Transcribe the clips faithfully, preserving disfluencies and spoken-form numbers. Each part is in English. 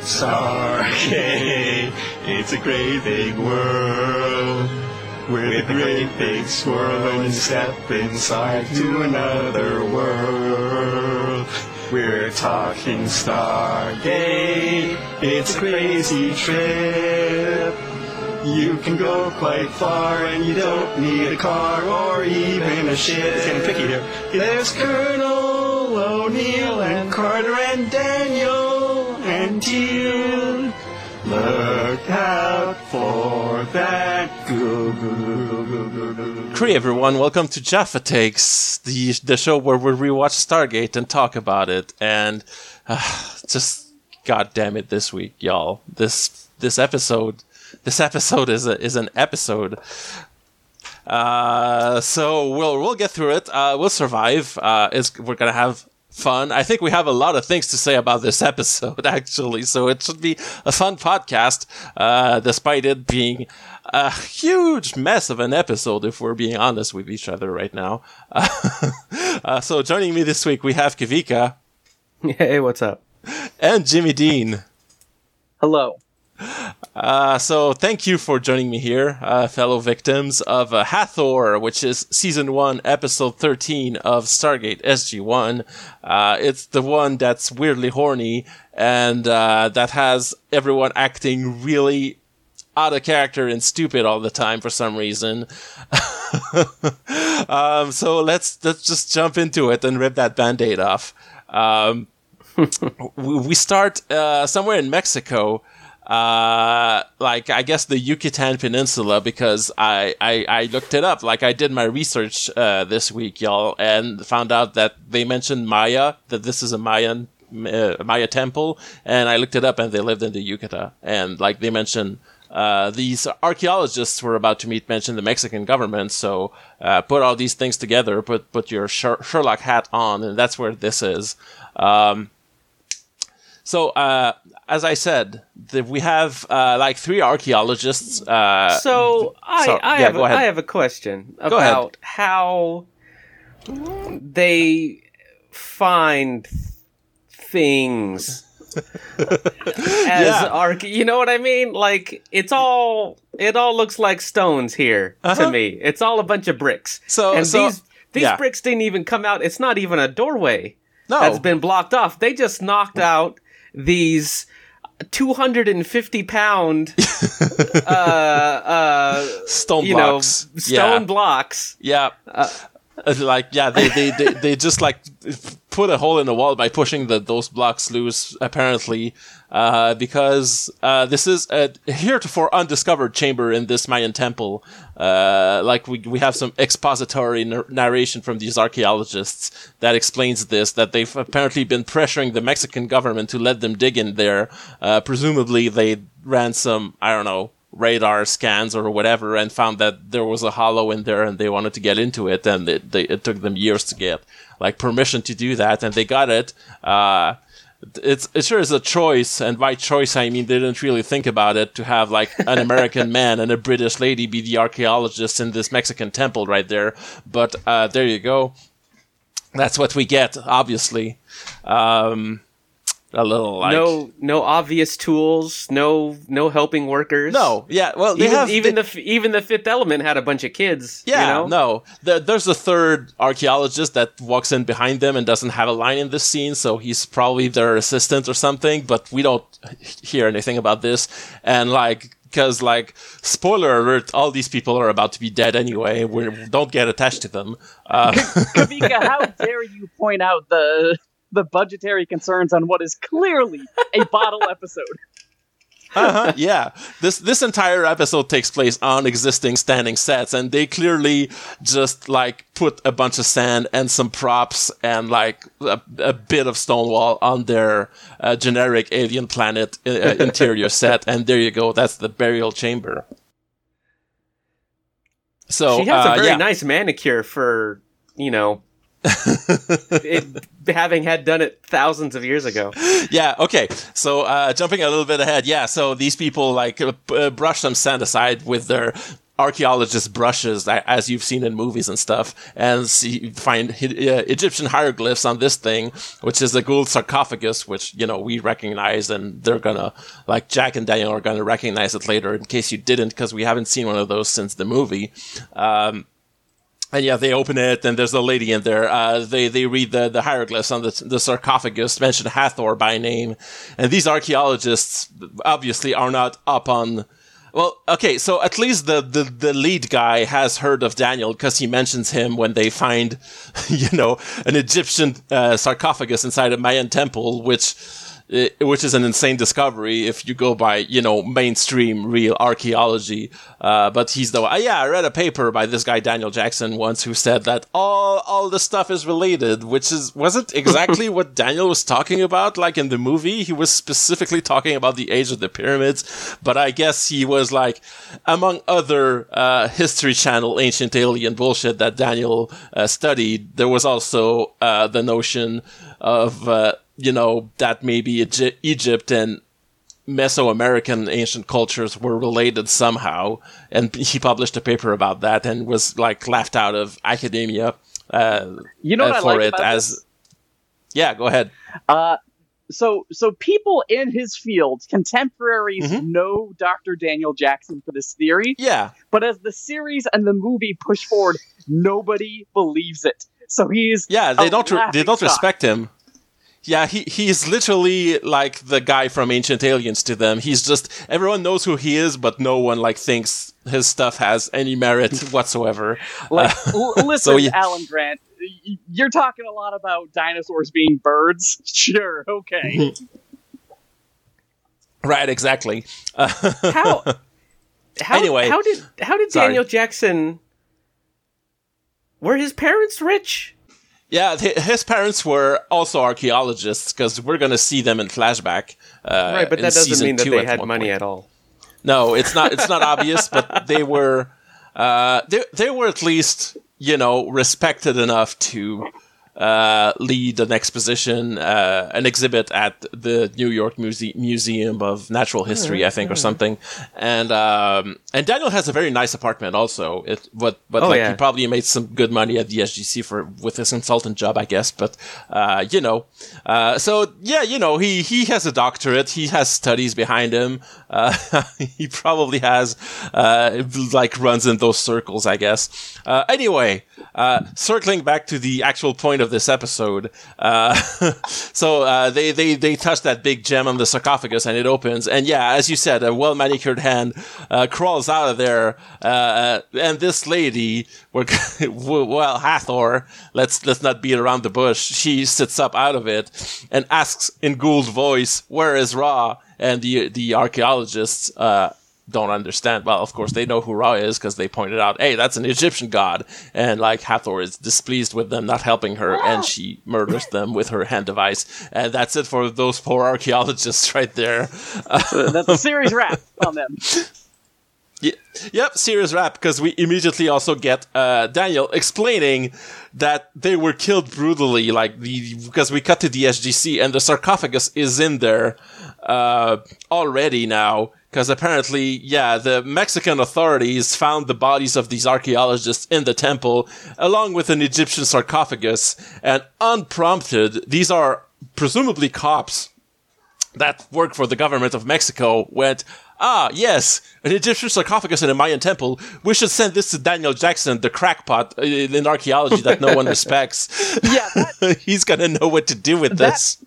Stargate, it's a great big world with a great big swirl, and step inside to another world. We're talking Stargate, it's a crazy trip. You can go quite far and you don't need a car or even a ship. It's getting picky there. There's Colonel O'Neill and Carter and Daniel and Teal'c. Look out for that. Go, go, go, go, go, go, go. Cree, everyone, welcome to Jaffa Takes, the the show where we rewatch Stargate and talk about it. And uh, just goddamn it, this week, y'all. This this episode. This episode is a, is an episode, uh, so we'll we'll get through it. Uh, we'll survive. Uh, it's, we're gonna have fun. I think we have a lot of things to say about this episode, actually. So it should be a fun podcast, uh, despite it being a huge mess of an episode. If we're being honest with each other right now. Uh, uh, so joining me this week, we have Kavika. Hey, what's up? And Jimmy Dean. Hello. Uh, so thank you for joining me here, uh, fellow victims of uh, Hathor, which is season one, episode thirteen of Stargate S G one. Uh, it's the one that's weirdly horny and, uh, that has everyone acting really out of character and stupid all the time for some reason. um, so let's, let's just jump into it and rip that band-aid off. Um, we start, uh, somewhere in Mexico. Uh, like, I guess the Yucatan Peninsula, because I, I, I looked it up. Like, I did my research, uh, this week, y'all, and found out that they mentioned Maya, that this is a Mayan, uh, Maya temple. And I looked it up and they lived in the Yucatan. And, like, they mentioned, uh, these archaeologists we're about to meet mentioned the Mexican government. So, uh, put all these things together, put, put your Sherlock hat on, and that's where this is. Um, so, uh, as I said, the, we have uh, like three archaeologists. Uh, so I, so, I, yeah, have a, I have a question about how they find things as yeah. archae. You know what I mean? Like it's all it all looks like stones here uh-huh. to me. It's all a bunch of bricks. So and so, these these yeah. bricks didn't even come out. It's not even a doorway no. that's been blocked off. They just knocked out these two hundred fifty pound uh, uh, stone you blocks. Know, stone yeah. blocks. Yeah. Uh, like, yeah, they, they, they, they just like put a hole in the wall by pushing the, those blocks loose, apparently, uh, because uh, this is a heretofore undiscovered chamber in this Mayan temple. Uh, like, we, we have some expository n- narration from these archaeologists that explains this, that they've apparently been pressuring the Mexican government to let them dig in there. Uh, presumably, they ran some, I don't know, radar scans or whatever and found that there was a hollow in there and they wanted to get into it, and it, they, it took them years to get like permission to do that, and they got it. Uh, it's, it sure is a choice, and by choice I mean they didn't really think about it to have like an American man and a British lady be the archaeologists in this Mexican temple right there, but uh, there you go. That's what we get, obviously. Um... A little like no, no obvious tools, no, no helping workers. No, yeah. Well, they even, have, even they, the even the Fifth Element had a bunch of kids. Yeah, you know? no. There, there's a third archaeologist that walks in behind them and doesn't have a line in this scene, so he's probably their assistant or something. But we don't hear anything about this, and like. Because, like, spoiler alert, all these people are about to be dead anyway. We're, we don't get attached to them. Uh, Kavika, how dare you point out the the budgetary concerns on what is clearly a bottle episode? uh-huh, yeah. This this entire episode takes place on existing standing sets, and they clearly just, like, put a bunch of sand and some props and, like, a, a bit of stonewall on their uh, generic alien planet uh, interior set, and there you go. That's the burial chamber. So she has uh, a very yeah. nice manicure for, you know... it, having had done it thousands of years ago. Yeah, okay. So, uh, jumping a little bit ahead, yeah, so these people, like, uh, brush some sand aside with their archaeologist brushes, as you've seen in movies and stuff, and see, find uh, Egyptian hieroglyphs on this thing, which is the Goa'uld sarcophagus, which, you know, we recognize, and they're gonna, like, Jack and Daniel are gonna recognize it later, in case you didn't, because we haven't seen one of those since the movie. Um, And yeah, they open it, and there's a lady in there. Uh, they they read the, the hieroglyphs on the, the sarcophagus, mention Hathor by name. And these archaeologists obviously are not up on... Well, okay, so at least the, the, the lead guy has heard of Daniel, because he mentions him when they find, you know, an Egyptian uh, sarcophagus inside a Mayan temple, which... It, which is an insane discovery if you go by, you know, mainstream real archaeology. Uh, but he's the one. Uh, yeah, I read a paper by this guy, Daniel Jackson, once, who said that all all the stuff is related, which is, wasn't exactly what Daniel was talking about, like in the movie. He was specifically talking about the age of the pyramids, but I guess he was like, among other uh, History Channel ancient alien bullshit that Daniel uh, studied, there was also uh, the notion of... Uh, you know, that maybe Egypt and Mesoamerican ancient cultures were related somehow. And he published a paper about that and was, like, laughed out of academia uh, you know uh, for I like it. As this? Yeah, go ahead. Uh, so, so people in his field, contemporaries, mm-hmm. know Doctor Daniel Jackson for this theory. Yeah. But as the series and the movie push forward, nobody believes it. So he's yeah, they don't re- they don't respect stock. him. Yeah, he he's literally like the guy from Ancient Aliens to them. He's just, everyone knows who he is, but no one, like, thinks his stuff has any merit whatsoever. Like, uh, l- listen, so, yeah. Alan Grant, you're talking a lot about dinosaurs being birds. Sure, okay. Right, exactly. Uh, how? How? Anyway, how did how did sorry. Daniel Jackson? Were his parents rich? Yeah, his parents were also archaeologists, because we're going to see them in flashback. Uh, right, but that doesn't mean that they had money at all. No, it's not. It's not obvious, but they were. Uh, they they were at least, you know, respected enough to uh, lead an exposition, uh, an exhibit at the New York Muse- Museum of Natural History, mm-hmm. I think, or something. And um, and Daniel has a very nice apartment, also. It but but oh, like yeah. he probably made some good money at the S G C for with his consultant job, I guess. But uh, you know, uh, so yeah, you know, he he has a doctorate. He has studies behind him. Uh, he probably has uh, like runs in those circles, I guess. Uh, anyway, uh, circling back to the actual point of this episode, uh, so uh, they they they touch that big gem on the sarcophagus and it opens, and yeah, as you said, a well manicured hand uh, crawls out of there, uh, and this lady, we're, well, Hathor, let's let's not beat around the bush. She sits up out of it and asks in Goa'uld voice, "Where is Ra?" And the the archaeologists uh, don't understand. Well, of course, they know who Ra is because they pointed out, hey, that's an Egyptian god. And, like, Hathor is displeased with them not helping her, and she murders them with her hand device. And that's it for those poor archaeologists right there. That's a series wrap on them. Yep, serious rap, because we immediately also get uh, Daniel explaining that they were killed brutally, like the because we cut to the S G C and the sarcophagus is in there uh, already now, because apparently, yeah, the Mexican authorities found the bodies of these archaeologists in the temple along with an Egyptian sarcophagus, and unprompted, these are presumably cops that work for the government of Mexico went, ah, yes, an Egyptian sarcophagus in a Mayan temple. We should send this to Daniel Jackson, the crackpot in archaeology that no one respects. Yeah, that, he's going to know what to do with that, this.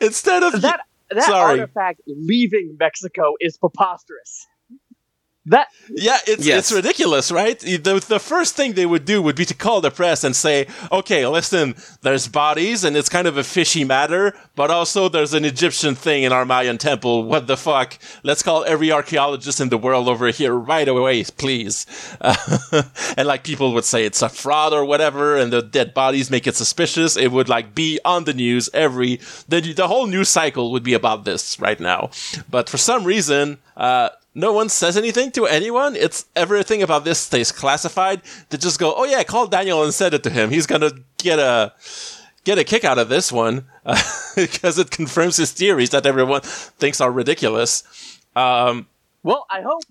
Instead of... That, that sorry. artifact leaving Mexico is preposterous. That yeah, it's yes. it's ridiculous, right? The, the first thing they would do would be to call the press and say, okay, listen, there's bodies and it's kind of a fishy matter, but also there's an Egyptian thing in our Mayan temple. What the fuck? Let's call every archaeologist in the world over here right away, please. Uh, and like people would say it's a fraud or whatever, and the dead bodies make it suspicious. It would like be on the news every... The, the whole news cycle would be about this right now. But for some reason... Uh, No one says anything to anyone. It's everything about this stays classified. They just go, oh yeah, call Daniel and send it to him. He's going to get a get a kick out of this one because uh, it confirms his theories that everyone thinks are ridiculous. Um, well, I hope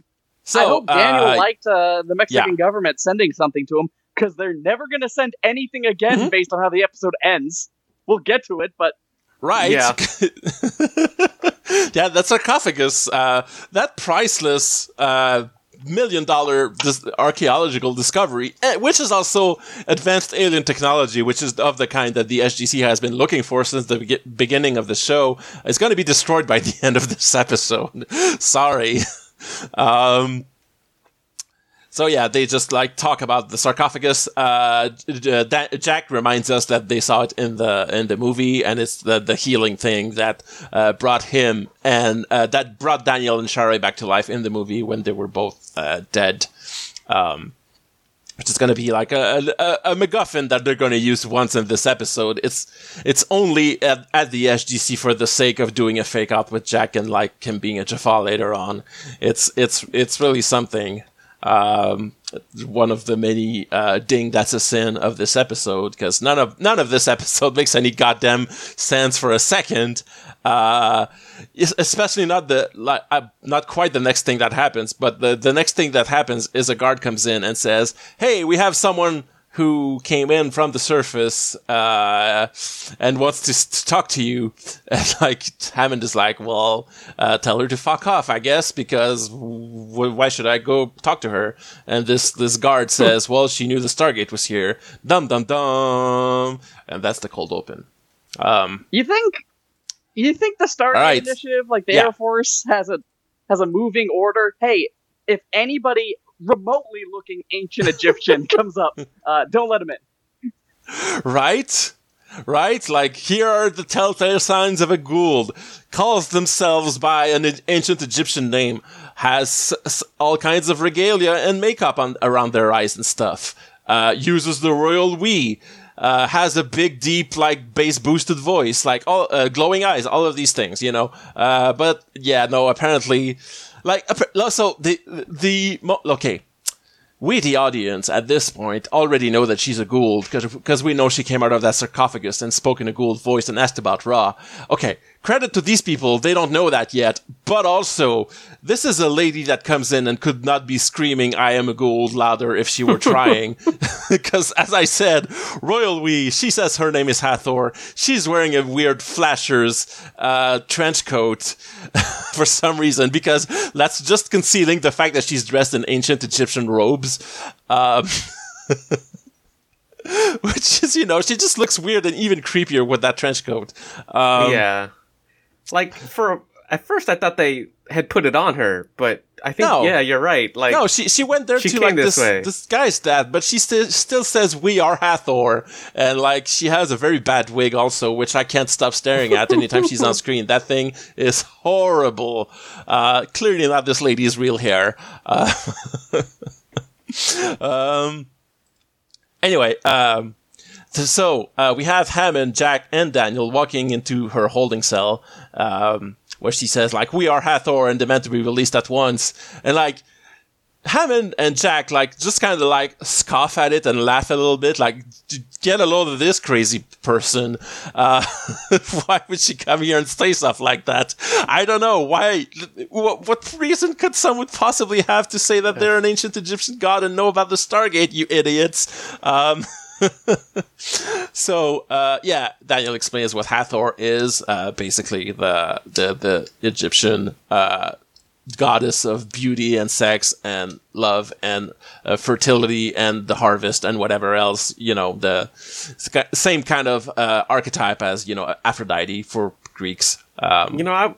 So, I hope Daniel uh, liked uh, the Mexican yeah. government sending something to him, because they're never going to send anything again mm-hmm. based on how the episode ends. We'll get to it, but... Right. Yeah, yeah that sarcophagus, uh, that priceless... Uh, million dollar dis- archaeological discovery, which is also advanced alien technology, which is of the kind that the S G C has been looking for since the be- beginning of the show, is going to be destroyed by the end of this episode. Sorry. Um, so yeah, they just like talk about the sarcophagus. Uh, J- J- Jack reminds us that they saw it in the in the movie, and it's the, the healing thing that uh, brought him and uh, that brought Daniel and Shari back to life in the movie when they were both uh, dead. Um, which is going to be like a, a a MacGuffin that they're going to use once in this episode. It's it's only at, at the S G C for the sake of doing a fake out with Jack and like him being a Jaffa later on. It's it's it's really something. Um, one of the many uh, ding that's a sin of this episode, because none of none of this episode makes any goddamn sense for a second. Uh, especially not the like, uh, not quite the next thing that happens, but the the next thing that happens is a guard comes in and says, "Hey, we have someone who came in from the surface uh, and wants to, s- to talk to you." And like Hammond is like, well, uh, tell her to fuck off, I guess, because w- why should I go talk to her? And this, this guard says, well, she knew the Stargate was here. Dum, dum, dum. And that's the cold open. Um, you think you think the Stargate right. Initiative, like the yeah. Air Force, has a has a moving order? Hey, if anybody... remotely looking ancient Egyptian comes up, uh, don't let him in. Right? Right? Like, here are the telltale signs of a Goa'uld. Calls themselves by an e- ancient Egyptian name. Has s- all kinds of regalia and makeup on around their eyes and stuff. Uh, uses the royal we. Uh, has a big, deep, like, bass-boosted voice. Like, all uh, glowing eyes. All of these things, you know. Uh, but, yeah, no, apparently... Like, so, the, the, okay, we, the audience, at this point, already know that she's a Goa'uld, because we know she came out of that sarcophagus and spoke in a Goa'uld voice and asked about Ra. Okay, credit to these people, they don't know that yet, but also, this is a lady that comes in and could not be screaming, I am a Goa'uld, louder if she were trying. Because, as I said, Royal Wee, she says her name is Hathor, she's wearing a weird flashers uh, trench coat for some reason, because that's just concealing the fact that she's dressed in ancient Egyptian robes. Um, which is, you know, she just looks weird and even creepier with that trench coat. Um, yeah. Like, for at first I thought they had put it on her, but I think, no. yeah, you're right. Like, no, she she went there she to, like, this, this, this guy's dad, but she st- still says, we are Hathor. And, like, she has a very bad wig also, which I can't stop staring at anytime she's on screen. That thing is horrible. Uh, clearly not this lady's real hair. Uh, um. Anyway, um... So, uh, we have Hammond, Jack, and Daniel walking into her holding cell, um, where she says, like, we are Hathor and demand to be released at once. And, like, Hammond and Jack, like, just kind of, like, scoff at it and laugh a little bit, like, get a load of this crazy person. Uh, why would she come here and say stuff like that? I don't know. Why? What, what reason could someone possibly have to say that they're an ancient Egyptian god and know about the Stargate, you idiots? Um... so uh, yeah, Daniel explains what Hathor is, uh, basically the the, the Egyptian uh, goddess of beauty and sex and love and uh, fertility and the harvest and whatever else, you know, the same kind of uh, archetype as, you know, Aphrodite for Greeks. Um, you know, I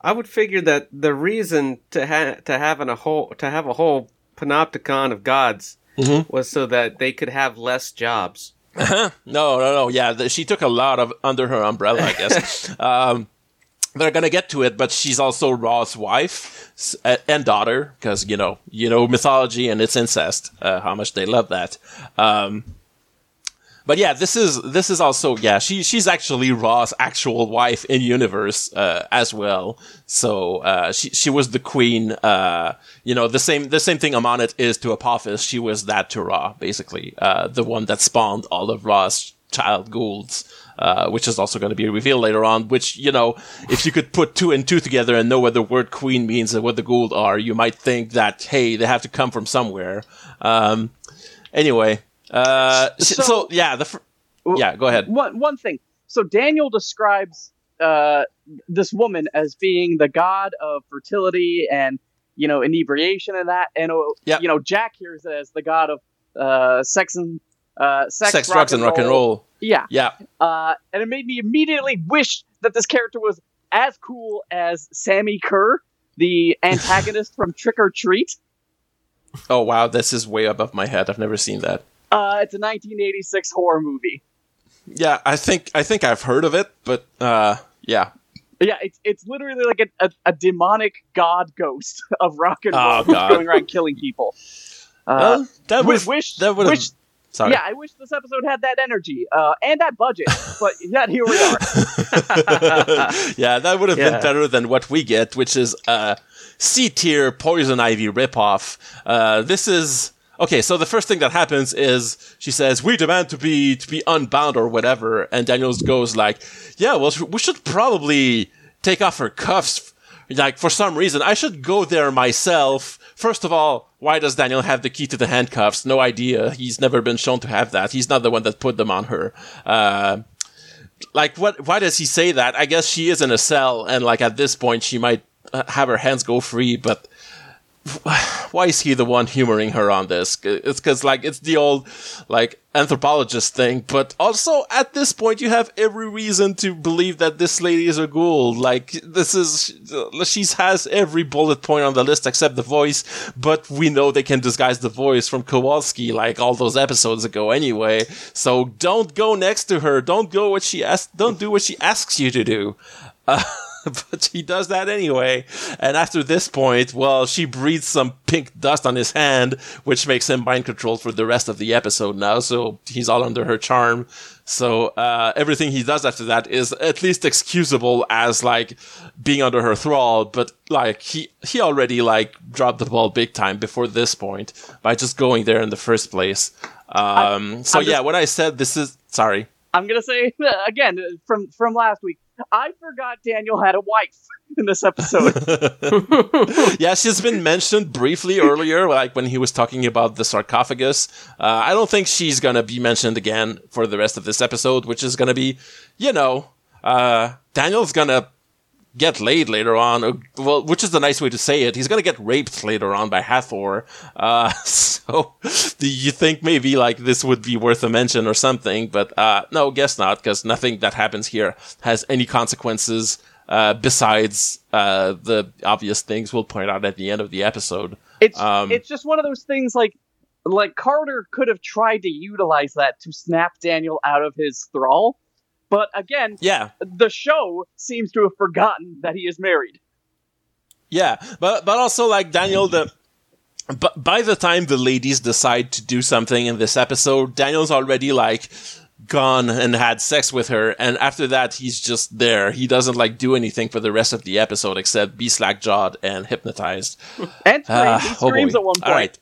I would figure that the reason to ha- to having a whole to have a whole panopticon of gods. Mm-hmm. Was so that they could have less jobs. Uh-huh. No, no, no. Yeah, the, she took a lot of under her umbrella, I guess. um, they're gonna get to it, but she's also Ra's wife uh, and daughter, because you know, you know, mythology and its incest. Uh, how much they love that. Um, but yeah, this is this is also yeah. She she's actually Ra's actual wife in universe uh, as well. So uh, she she was the queen. Uh, You know, the same the same thing Amaunet is to Apophis, she was that to Ra, basically. Uh, the one that spawned all of Ra's child Goa'ulds. uh, which is also going to be revealed later on, which, you know, if you could put two and two together and know what the word queen means and what the Goa'uld are, you might think that, hey, they have to come from somewhere. Um, anyway, uh, so, so yeah, the fr- yeah, go ahead. One, one thing. So Daniel describes uh, this woman as being the god of fertility and, you know, inebriation and that. And, yep. you know, Jack hears it as the god of uh, sex and uh, sex, sex rock drugs, and rock and roll. Yeah. Yeah. Uh, and it made me immediately wish that this character was as cool as Sammy Kerr, the antagonist from Trick or Treat. Oh, wow. This is way above my head. I've never seen that. Uh, it's a nineteen eighty-six horror movie. Yeah, I think I think I've heard of it, but uh, yeah, yeah, it's it's literally like a, a, a demonic god ghost of rock and roll oh, who's going around killing people. Uh, well, that would wish that would. Sorry. Yeah, I wish this episode had that energy uh, and that budget, but yet here we are. yeah, that would have yeah. been better than what we get, which is a C-tier Poison Ivy ripoff. Uh, this is. Okay, so the first thing that happens is she says, we demand to be to be unbound or whatever. And Daniel goes like, yeah, well, we should probably take off her cuffs. Like, for some reason, I should go there myself. First of all, why does Daniel have the key to the handcuffs? No idea. He's never been shown to have that. He's not the one that put them on her. Uh, like, what? Why does he say that? I guess she is in a cell. And, like, at this point, she might uh, have her hands go free, but... why is he the one humoring her on this? It's because, like, it's the old, like, anthropologist thing. But also, at this point, you have every reason to believe that this lady is a Goa'uld. Like, this is... she has every bullet point on the list except the voice. But we know they can disguise the voice from Kowalski, like, all those episodes ago anyway. So don't go next to her. Don't go what she asks... Don't do what she asks you to do. Uh... But he does that anyway. And after this point, well, she breathes some pink dust on his hand, which makes him mind controlled for the rest of the episode now. So he's all under her charm. So uh, everything he does after that is at least excusable as, like, being under her thrall. But, like, he, he already, like, dropped the ball big time before this point by just going there in the first place. Um, I, so, just, yeah, what I said, this is... Sorry. I'm going to say, again, from from last week, I forgot Daniel had a wife in this episode. yeah, she's been mentioned briefly earlier, like when he was talking about the sarcophagus. Uh, I don't think she's going to be mentioned again for the rest of this episode, which is going to be, you know, uh, Daniel's going to get laid later on, well, which is the nice way to say it. He's going to get raped later on by Hathor. Uh, so do you think maybe like this would be worth a mention or something? But uh, no, guess not, because nothing that happens here has any consequences uh, besides uh, the obvious things we'll point out at the end of the episode. It's um, it's just one of those things like like Carter could have tried to utilize that to snap Daniel out of his thrall. But again, yeah. the show seems to have forgotten that he is married. Yeah, but but also like Daniel, the but by the time the ladies decide to do something in this episode, Daniel's already like gone and had sex with her, and after that he's just there. He doesn't like do anything for the rest of the episode except be slack jawed and hypnotized. And uh, he screams oh at one point. All right.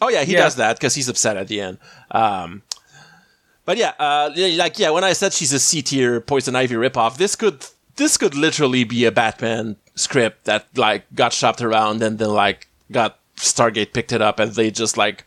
Oh yeah, he yeah. does that because he's upset at the end. Um, But yeah, uh, like yeah, when I said she's a C-tier Poison Ivy ripoff, this could this could literally be a Batman script that like got shopped around and then like got Stargate picked it up and they just like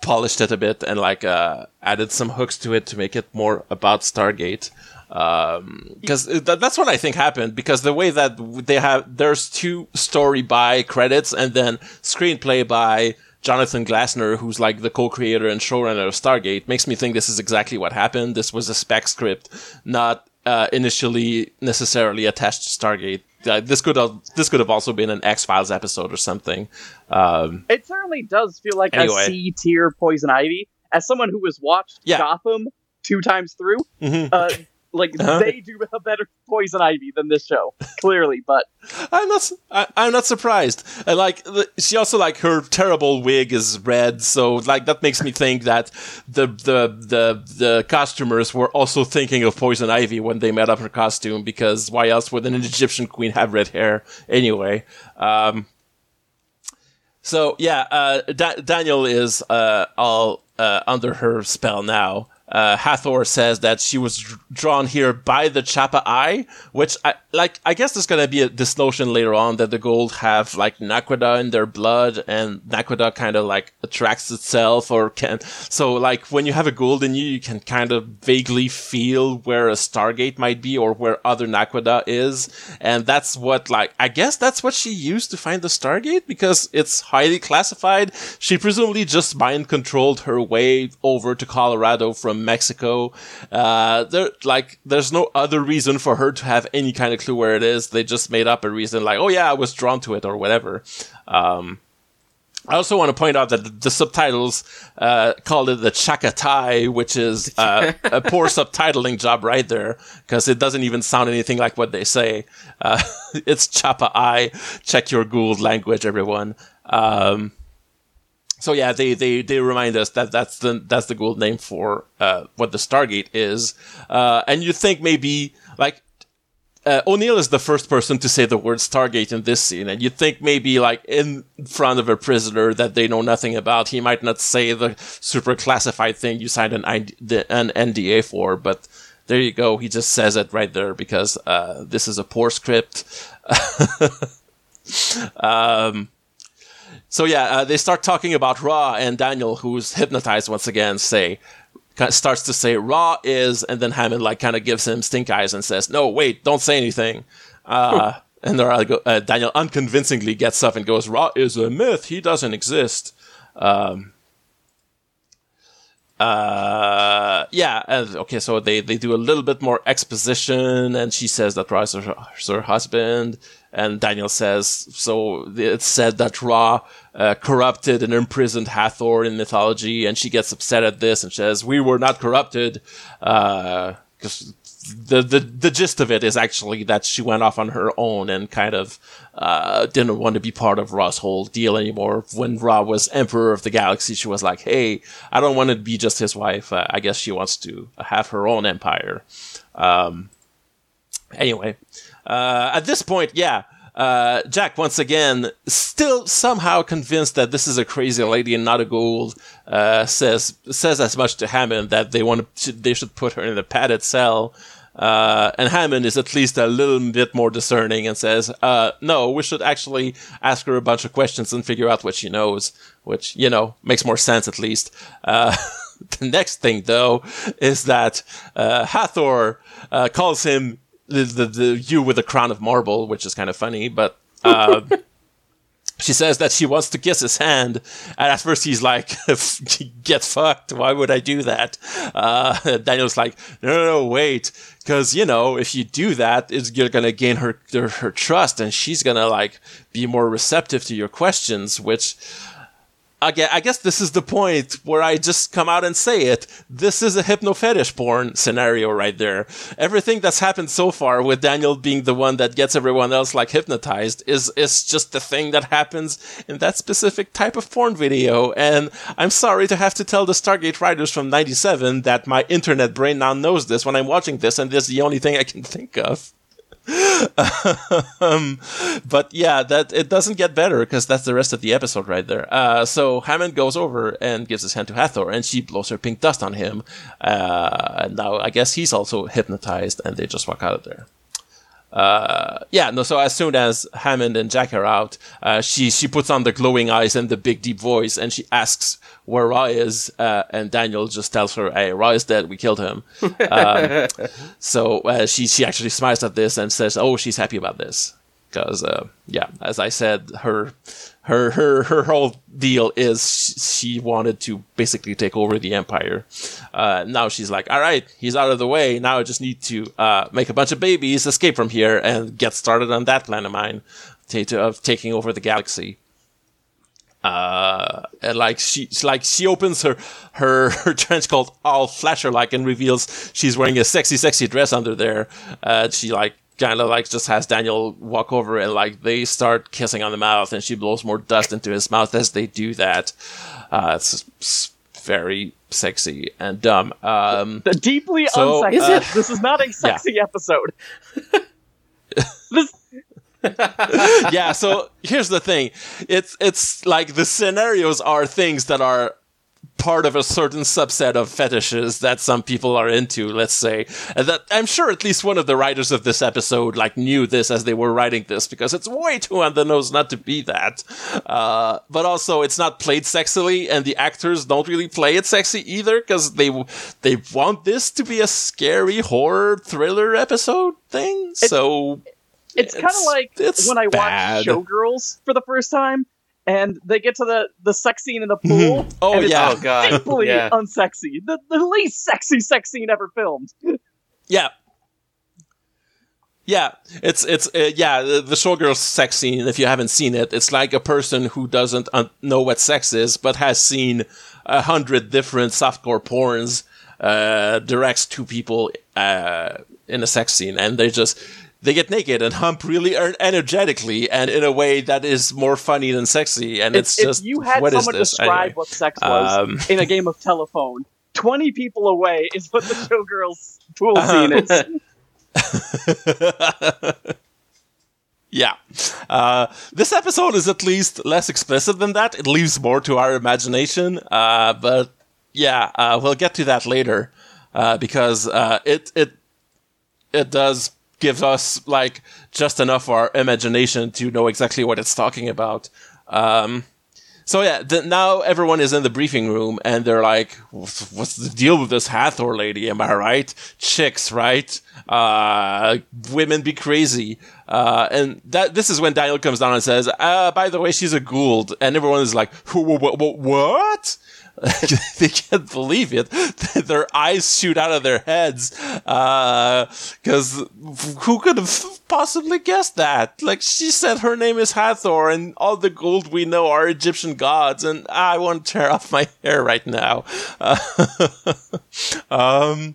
polished it a bit and like uh, added some hooks to it to make it more about Stargate. Because um, th- that's what I think happened. Because the way that they have there's two story by credits and then screenplay by Jonathan Glassner, who's like the co-creator and showrunner of Stargate, makes me think this is exactly what happened. This was a spec script, not uh, initially necessarily attached to Stargate. Uh, this could have, this could have also been an X-Files episode or something. Um, it certainly does feel like anyway. a C-tier Poison Ivy. As someone who has watched yeah. Gotham two times through, mm-hmm. uh, like uh-huh. they do a better Poison Ivy than this show, clearly. But I'm not, I, I'm not surprised. And like the, she also like her terrible wig is red, so like that makes me think that the the the the costumers were also thinking of Poison Ivy when they made up her costume, because why else would an Egyptian queen have red hair anyway? Um, so yeah, uh, da- Daniel is uh, all uh, under her spell now. uh, Hathor says that she was drawn here by the Chaapa'ai, which I, like, I guess there's going to be a, this notion later on that the Goa'uld have like Naquadah in their blood, and Naquadah kind of like attracts itself or can. So like when you have a Goa'uld in you, you can kind of vaguely feel where a Stargate might be or where other Naquadah is. And that's what, like, I guess that's what she used to find the Stargate, because it's highly classified. She presumably just mind controlled her way over to Colorado from Mexico. Uh, there, like, there's no other reason for her to have any kind of clue where it is. They just made up a reason, like, oh yeah, I was drawn to it or whatever. Um, I also want to point out that the, the subtitles uh, called it the Chaapa'ai, which is uh, a poor subtitling job right there, because it doesn't even sound anything like what they say. Uh, it's Chaapa'ai. Check your Goa'uld language, everyone. Um, so yeah, they, they, they remind us that that's the that's the Goa'uld name for uh, what the Stargate is. Uh, and you think maybe like. Uh, O'Neill is the first person to say the word Stargate in this scene, and you'd think maybe, like, in front of a prisoner that they know nothing about, he might not say the super classified thing you signed an, an N D A for, but there you go, he just says it right there, because uh, this is a poor script. um... So yeah, uh, they start talking about Ra, and Daniel, who's hypnotized once again, say... starts to say Ra is, and then Hammond like kind of gives him stink eyes and says, no, wait, don't say anything. Uh, and go, uh, Daniel unconvincingly gets up and goes, Ra is a myth. He doesn't exist. Um, uh, yeah. And, okay. So they, they do a little bit more exposition, and she says that Ra is her, her husband. And Daniel says, so it's said that Ra uh, corrupted and imprisoned Hathor in mythology, and she gets upset at this and says, we were not corrupted. Uh, 'cause the, the, the gist of it is actually that she went off on her own and kind of uh, didn't want to be part of Ra's whole deal anymore. When Ra was emperor of the galaxy, she was like, hey, I don't want to be just his wife. Uh, I guess she wants to have her own empire. Um, anyway... Uh, at this point, yeah, uh, Jack, once again, still somehow convinced that this is a crazy lady and not a Goa'uld, uh, says, says as much to Hammond that they want to, they should put her in a padded cell. Uh, and Hammond is at least a little bit more discerning and says, uh, no, we should actually ask her a bunch of questions and figure out what she knows, which, you know, makes more sense at least. Uh, the next thing though is that, uh, Hathor, uh, calls him The, the the you with a crown of marble, which is kind of funny, but uh, she says that she wants to kiss his hand, and at first he's like, get fucked, why would I do that? Uh, Daniel's like, no, no, no, wait, because, you know, if you do that, it's, you're going to gain her, her her trust, and she's going to, like, be more receptive to your questions, which... I guess this is the point where I just come out and say it. This is a hypno-fetish porn scenario right there. Everything that's happened so far with Daniel being the one that gets everyone else like hypnotized is, is just the thing that happens in that specific type of porn video. And I'm sorry to have to tell the Stargate writers from ninety-seven that my internet brain now knows this when I'm watching this, and this is the only thing I can think of. um, but yeah, that it doesn't get better, because that's the rest of the episode right there. Uh, so Hammond goes over and gives his hand to Hathor, and she blows her pink dust on him. Uh, and now I guess he's also hypnotized, and they just walk out of there. Uh, yeah, no. So as soon as Hammond and Jack are out, uh, she she puts on the glowing eyes and the big deep voice, and she asks where Ra is, uh, and Daniel just tells her, "Hey, Ra is dead. We killed him." um, so uh, she she actually smiles at this and says, "Oh, she's happy about this," because uh, yeah, as I said, her her her her whole deal is she wanted to basically take over the empire. Uh, now she's like, all right, he's out of the way. Now I just need to uh, make a bunch of babies, escape from here, and get started on that plan of mine t- t- of taking over the galaxy. Uh, and like she, like she opens her, her, her trench coat all flasher-like and reveals she's wearing a sexy, sexy dress under there. Uh, she like, kind of like just has Daniel walk over, and like they start kissing on the mouth, and she blows more dust into his mouth as they do that. Uh, it's very sexy and dumb. Um, the deeply so, unsexy. Uh, is it? This is not a sexy yeah. episode. this. yeah. So here's the thing. It's it's like the scenarios are things that are part of a certain subset of fetishes that some people are into, let's say. And that I'm sure at least one of the writers of this episode like knew this as they were writing this, because it's way too on the nose not to be that. Uh, but also, it's not played sexily, and the actors don't really play it sexy either, because they they want this to be a scary horror thriller episode thing. It, so it's, it's kind of like when I bad. watched Showgirls for the first time. And they get to the, the sex scene in the pool. Oh, and it's yeah. simply yeah. unsexy. The, the least sexy sex scene ever filmed. Yeah. Yeah. It's, it's, uh, yeah, the, the showgirl sex scene, if you haven't seen it, it's like a person who doesn't un- know what sex is, but has seen a hundred different softcore porns, uh, directs two people, uh, in a sex scene. And they just, They get naked and hump really energetically and in a way that is more funny than sexy. And it's if, just, if you had what someone describe anyway. what sex was um, in a game of telephone, twenty people away is what the showgirls pool um, scene is. Yeah. Uh, this episode is at least less explicit than that. It leaves more to our imagination. Uh, but yeah, uh, we'll get to that later uh, because uh, it, it, it does gives us like just enough of our imagination to know exactly what it's talking about. Um, so yeah, the, now everyone is in the briefing room and they're like, what's the deal with this Hathor lady? Am I right? Chicks, right? Uh, women be crazy. Uh, and that this is when Daniel comes down and says, uh, by the way, she's a Goa'uld. And everyone is like, what? They can't believe it. Their eyes shoot out of their heads. Because uh, who could have possibly guessed that? Like, she said her name is Hathor, and all the Goa'uld we know are Egyptian gods, and I want to tear off my hair right now. Uh, um,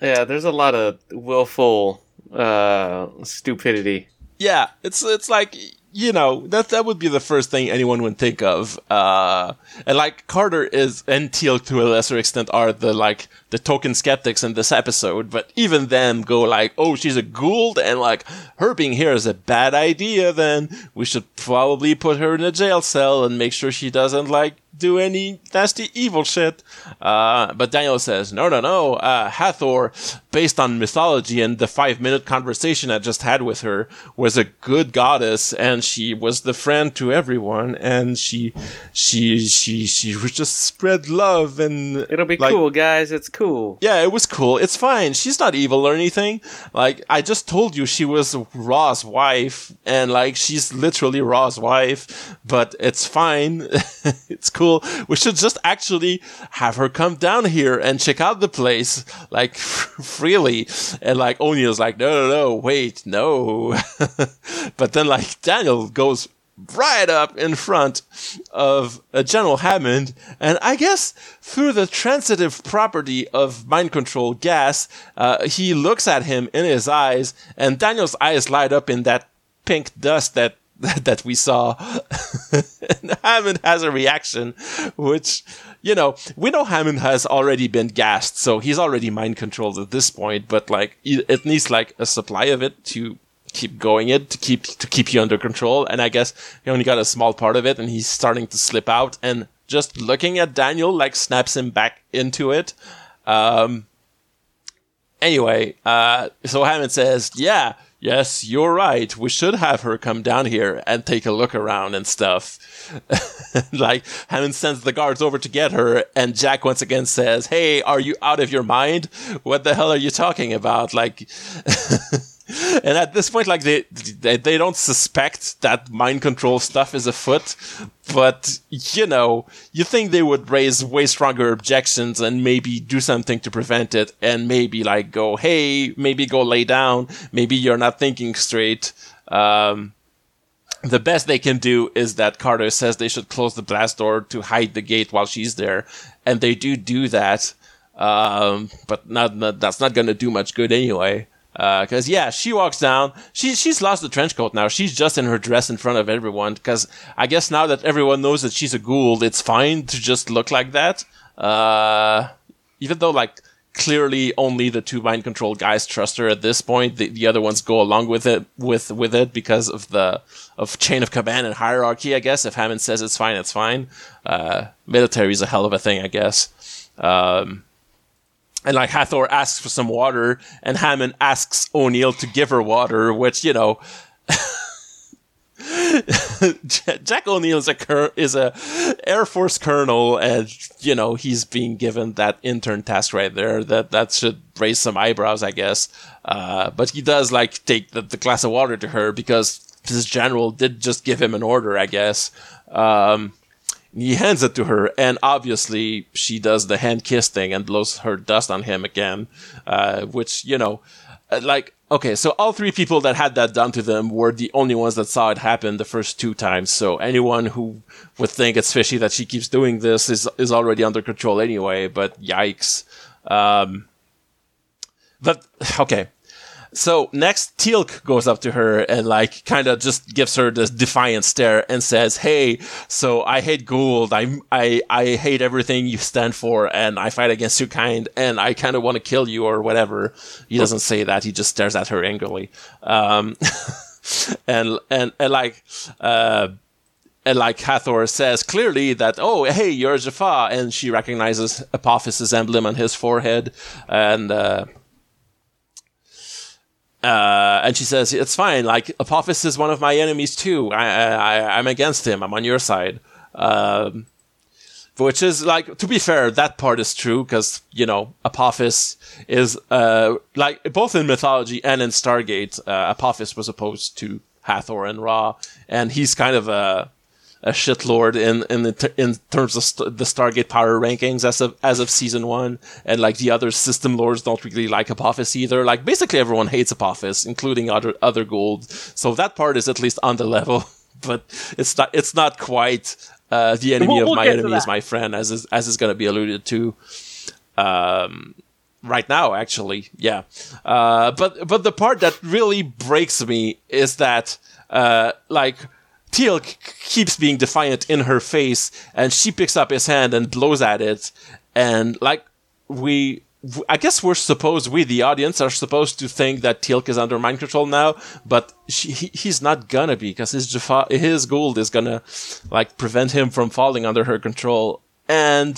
yeah, there's a lot of willful uh, stupidity. Yeah, it's it's like... You know, that that would be the first thing anyone would think of. Uh, and, like, Carter is, and Teal'c to a lesser extent, are the, like, the token skeptics in this episode. But even them go like, oh, she's a Goa'uld, and, like, her being here is a bad idea, then we should probably put her in a jail cell and make sure she doesn't, like, do any nasty evil shit. Uh, but Daniel says, no, no, no, uh, Hathor, based on mythology and the five-minute conversation I just had with her, was a good goddess, and she was the friend to everyone, and she she, she, she would just spread love, and... It'll be like, cool, guys, it's cool. Yeah, it was cool, it's fine, she's not evil or anything. Like, I just told you she was Ra's wife, and, like, she's literally Ra's wife, but it's fine, it's cool. We should just actually have her come down here and check out the place, like, freely. And, like, O'Neill's like, no, no, no, wait, no. But then, like, Daniel goes right up in front of uh, General Hammond, and I guess through the transitive property of mind control gas, uh, he looks at him in his eyes, and Daniel's eyes light up in that pink dust that that we saw. And Hammond has a reaction, which, you know, we know Hammond has already been gassed, so he's already mind controlled at this point, but, like, it needs, like, a supply of it to keep going it, to keep, to keep you under control, and I guess he only got a small part of it, and he's starting to slip out, and just looking at Daniel, like, snaps him back into it. Um, anyway, uh, so Hammond says, yeah, yes, you're right. We should have her come down here and take a look around and stuff. Like, Hammond sends the guards over to get her, and Jack once again says, hey, are you out of your mind? What the hell are you talking about? Like... And at this point, like, they, they they don't suspect that mind control stuff is afoot, but, you know, you think they would raise way stronger objections and maybe do something to prevent it, and maybe, like, go, hey, maybe go lay down, maybe you're not thinking straight. Um, the best they can do is that Carter says they should close the blast door to hide the gate while she's there, and they do do that, um, but not, not that's not going to do much good anyway. Because, uh, yeah, she walks down. She, she's lost the trench coat now. She's just in her dress in front of everyone. Because I guess now that everyone knows that she's a Goa'uld, it's fine to just look like that. Uh, even though, like, clearly only the two mind control guys trust her at this point. The, the other ones go along with it with with it because of the of chain of command and hierarchy, I guess. If Hammond says it's fine, it's fine. Uh, military is a hell of a thing, I guess. Um, and like Hathor asks for some water, and Hammond asks O'Neill to give her water, which, you know. Jack O'Neill is a cur- is a Air Force colonel, and you know he's being given that intern task right there. That that should raise some eyebrows, I guess. Uh, but he does like take the, the glass of water to her because this general did just give him an order, I guess. Um, he hands it to her, and obviously she does the hand kiss thing and blows her dust on him again, uh, which you know, like. Okay, so all three people that had that done to them were the only ones that saw it happen the first two times. So anyone who would think it's fishy that she keeps doing this is is already under control anyway, but yikes. Um, but, okay. So next, Teal'c goes up to her and like kind of just gives her this defiant stare and says, "Hey, so I hate Goa'uld. I I I hate everything you stand for, and I fight against your kind, and I kind of want to kill you or whatever." He doesn't say that. He just stares at her angrily, um, and and and like. Uh, And like Hathor says clearly that, "Oh, hey, you're Jaffa," and she recognizes Apophis's emblem on his forehead, and. Uh, Uh, and she says, "It's fine. Like, Apophis is one of my enemies too. I, I, I'm against him. I'm on your side." Um, which is like, to be fair, that part is true because you know Apophis is uh like both in mythology and in Stargate, uh, Apophis was opposed to Hathor and Ra, and he's kind of a a shitlord in in the ter- in terms of st- the Stargate power rankings as of as of season one, and like the other system lords don't really like Apophis either. Like basically everyone hates Apophis, including other other Goa'uld. So that part is at least on the level, but it's not it's not quite uh, the enemy we'll, of we'll my enemy is my friend, as is, as is going to be alluded to. Um, right now, actually, yeah. Uh, but but the part that really breaks me is that uh, like. Teal'c keeps being defiant in her face, and she picks up his hand and blows at it. And like we, I guess we're supposed, we the audience are supposed to think that Teal'c is under mind control now, but she, he, he's not gonna be because his Jaffa, his Goa'uld is gonna like prevent him from falling under her control. And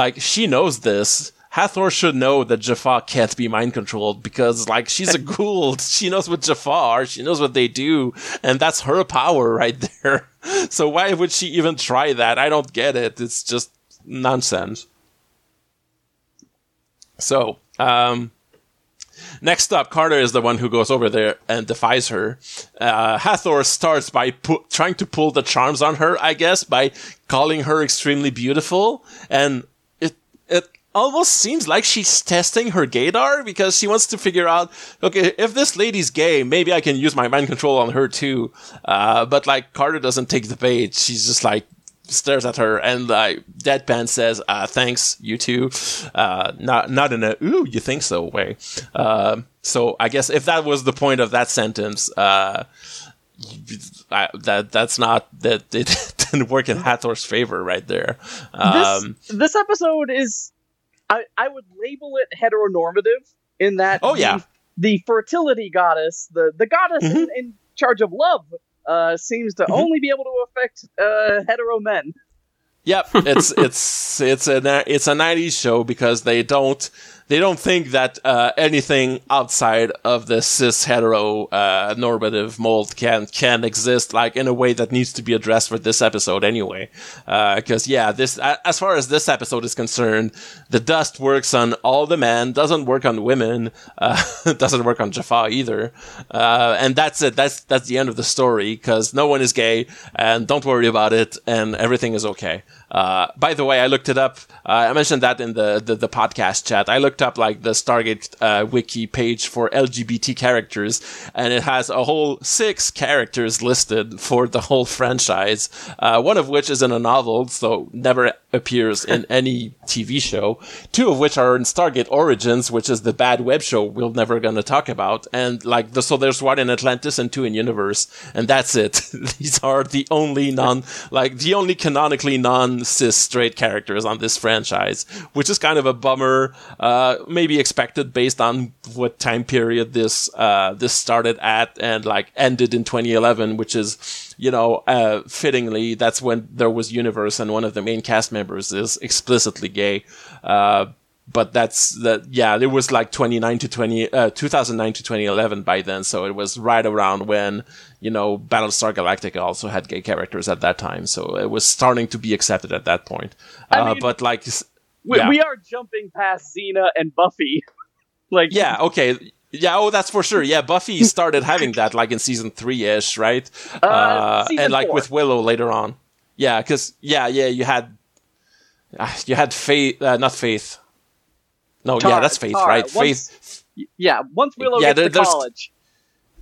like she knows this. Hathor should know that Jaffa can't be mind controlled because, like, she's a Goa'uld. She knows what Jaffa are. She knows what they do, and that's her power right there. So why would she even try that? I don't get it. It's just nonsense. So, um, next up, Carter is the one who goes over there and defies her. Uh, Hathor starts by pu- trying to pull the charms on her, I guess, by calling her extremely beautiful, and it it. almost seems like she's testing her gaydar because she wants to figure out, okay, if this lady's gay, maybe I can use my mind control on her too. Uh, but like Carter doesn't take the bait. She's just like stares at her and like deadpan says, uh, "Thanks, you too." Uh, not not in a "ooh, you think so" way. Uh, so I guess if that was the point of that sentence, uh, I, that that's not that it didn't work in Hathor's favor right there. Um, this, this episode is. I, I would label it heteronormative in that oh, the, yeah. the fertility goddess, the, the goddess mm-hmm. in, in charge of love, uh, seems to mm-hmm. only be able to affect uh, hetero men. Yep, it's it's it's a it's a nineties show because they don't they don't think that uh, anything outside of the cis hetero uh, normative mold can can exist like in a way that needs to be addressed for this episode anyway. Because uh, yeah, this uh, as far as this episode is concerned, the dust works on all the men, doesn't work on women, uh, doesn't work on Jaffa either, uh, and that's it. That's that's the end of the story because no one is gay and don't worry about it and everything is okay. Uh, by the way, I looked it up. Uh, I mentioned that in the, the, the podcast chat. I looked up like the Stargate uh, wiki page for L G B T characters, and it has a whole six characters listed for the whole franchise. Uh, one of which is in a novel, so never appears in any T V show. Two of which are in Stargate Origins, which is the bad web show we're never gonna talk about. And like, the, so there's one in Atlantis and two in Universe, and that's it. These are the only non, like the only canonically non non-cis straight characters on this franchise, which is kind of a bummer, uh, maybe expected based on what time period this uh, this started at and like ended in twenty eleven, which is, you know, uh, fittingly, that's when there was Universe and one of the main cast members is explicitly gay. Uh, but that's that. Yeah, it was like twenty-nine to twenty, uh, two thousand nine to twenty eleven by then. So it was right around when, you know, Battlestar Galactica also had gay characters at that time. So it was starting to be accepted at that point. Uh, I mean, but like, we, yeah. we are jumping past Xena and Buffy. Like, yeah, okay. Yeah, oh, that's for sure. Yeah, Buffy started having that like in season three ish, right? Uh, uh, and four. Like with Willow later on. Yeah, because, yeah, yeah, you had, uh, you had Faith, uh, not Faith. No, Tara, yeah, that's Faith, Tara. Right? Once, Faith. Yeah, once Willow yeah, gets there, to college.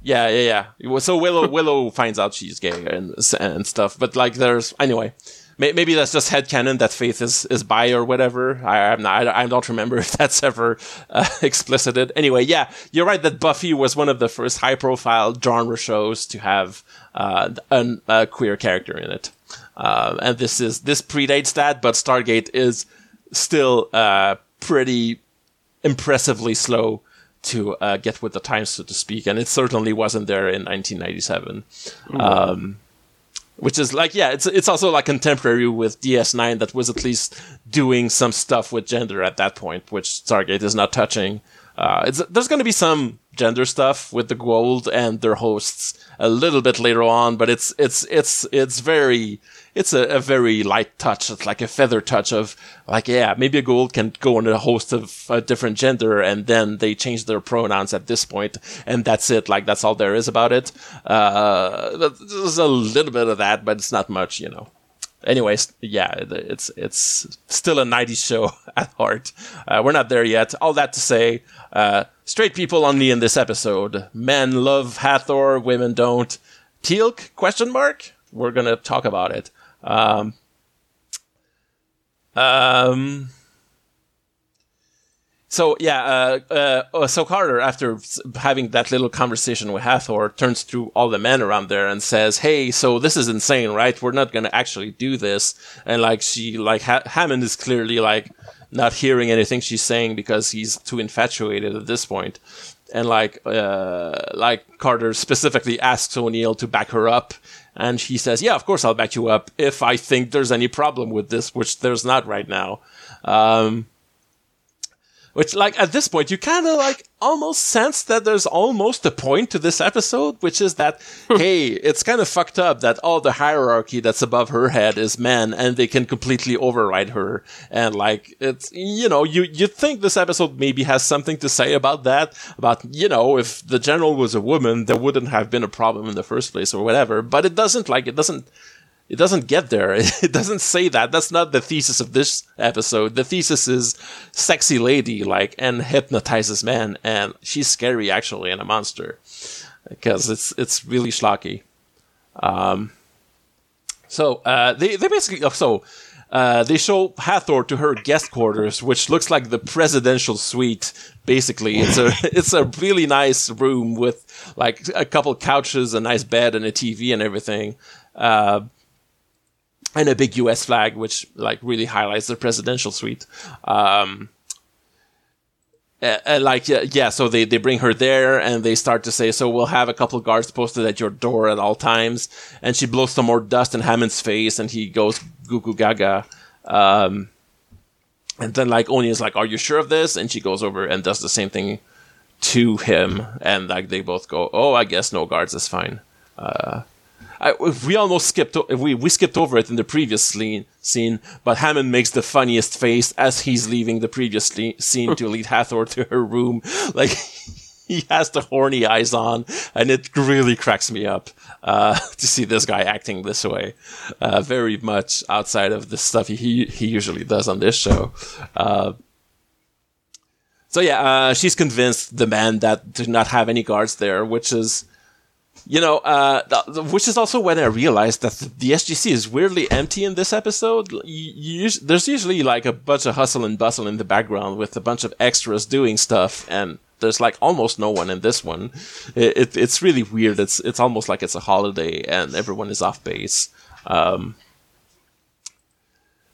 Yeah, yeah, yeah. So Willow, Willow finds out she's gay and and stuff. But like, there's anyway. May, maybe that's just headcanon that Faith is, is bi or whatever. I, I'm not. I, I don't remember if that's ever uh, explicited. Anyway, yeah, you're right that Buffy was one of the first high-profile genre shows to have uh, an, a queer character in it, uh, and this is this predates that. But Stargate is still uh, pretty. Impressively slow to uh, get with the times, so to speak, and it certainly wasn't there in nineteen ninety-seven. Mm-hmm. Um, which is like, yeah, it's it's also like contemporary with D S nine that was at least doing some stuff with gender at that point, which Stargate is not touching. Uh, it's, there's going to be some gender stuff with the Goa'uld and their hosts a little bit later on, but it's it's it's it's very. It's a, a very light touch. It's like a feather touch of like, yeah, maybe a Goa'uld can go on a host of a different gender and then they change their pronouns at this point and that's it. Like, that's all there is about it. Uh, there's a little bit of that, but it's not much, you know. Anyways, yeah, it's it's still a nineties show at heart. Uh, we're not there yet. All that to say, uh, straight people only in this episode. Men love Hathor, women don't. Teal'c? Question mark? We're going to talk about it. Um, um, so yeah, uh, uh, so Carter, after having that little conversation with Hathor, turns to all the men around there and says, "Hey, so this is insane, right? We're not going to actually do this." And like she, like ha- Hammond is clearly like not hearing anything she's saying because he's too infatuated at this point. And like, uh, like Carter specifically asks O'Neill to back her up. And he says, yeah, of course I'll back you up if I think there's any problem with this, which there's not right now. Um, which, like, at this point, you kind of, like, almost sense that there's almost a point to this episode, which is that, hey, it's kind of fucked up that all the hierarchy that's above her head is men, and they can completely override her. And, like, it's, you know, you, you think this episode maybe has something to say about that, about, you know, if the general was a woman, there wouldn't have been a problem in the first place or whatever, but it doesn't, like, it doesn't... It doesn't get there. It doesn't say that. That's not the thesis of this episode. The thesis is sexy lady, like, and hypnotizes men, and she's scary, actually, and a monster. Because it's it's really schlocky. Um, so, uh, they, they basically... So, uh, they show Hathor to her guest quarters, which looks like the presidential suite, basically. It's a it's a really nice room with, like, a couple couches, a nice bed, and a T V and everything. Uh... And a big U S flag, which like really highlights the presidential suite. Um, uh, uh, like yeah, yeah, so they, they bring her there, and they start to say, "So we'll have a couple guards posted at your door at all times." And she blows some more dust in Hammond's face, and he goes goo goo gaga. Um, and then like Oni is like, "Are you sure of this?" And she goes over and does the same thing to him, and like they both go, "Oh, I guess no guards is fine." Uh, I, we almost skipped o- we, we skipped over it in the previous scene, but Hammond makes the funniest face as he's leaving the previous scene to lead Hathor to her room. Like, he has the horny eyes on, and it really cracks me up uh, to see this guy acting this way. Uh, very much outside of the stuff he, he usually does on this show. Uh, so yeah, uh, she's convinced the man that do not have any guards there, which is... You know, uh, th- which is also when I realized that the S G C is weirdly empty in this episode. You, you, there's usually like a bunch of hustle and bustle in the background with a bunch of extras doing stuff, and there's like almost no one in this one. It, it, it's really weird. It's it's almost like it's a holiday and everyone is off base. Um,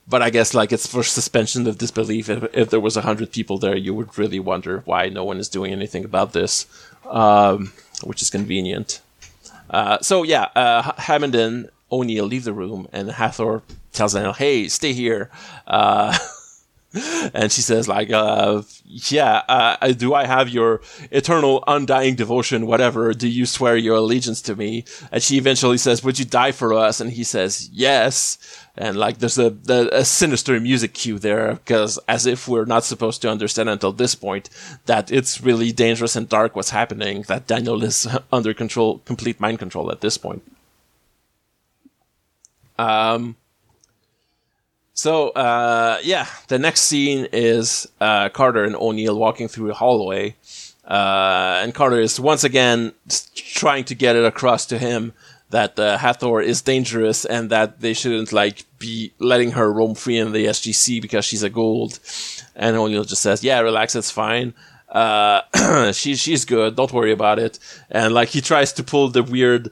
But I guess like it's for suspension of disbelief. If, if there was a hundred people there, you would really wonder why no one is doing anything about this, um, which is convenient. Uh, so yeah, uh, Hammond and O'Neill leave the room, and Hathor tells Daniel, "Hey, stay here." Uh, and she says, "Like, uh, yeah, uh, do I have your eternal, undying devotion? Whatever, do you swear your allegiance to me?" And she eventually says, "Would you die for us?" And he says, "Yes." And like, there's a, a sinister music cue there, because as if we're not supposed to understand until this point that it's really dangerous and dark what's happening. That Daniel is under control, complete mind control at this point. Um. So, uh, yeah, the next scene is uh, Carter and O'Neill walking through a hallway. Uh, and Carter is once again trying to get it across to him that uh, Hathor is dangerous and that they shouldn't, like, be letting her roam free in the S G C because she's a Goa'uld. And O'Neill just says, yeah, relax, it's fine. Uh, she, she's good, don't worry about it. And, like, he tries to pull the weird...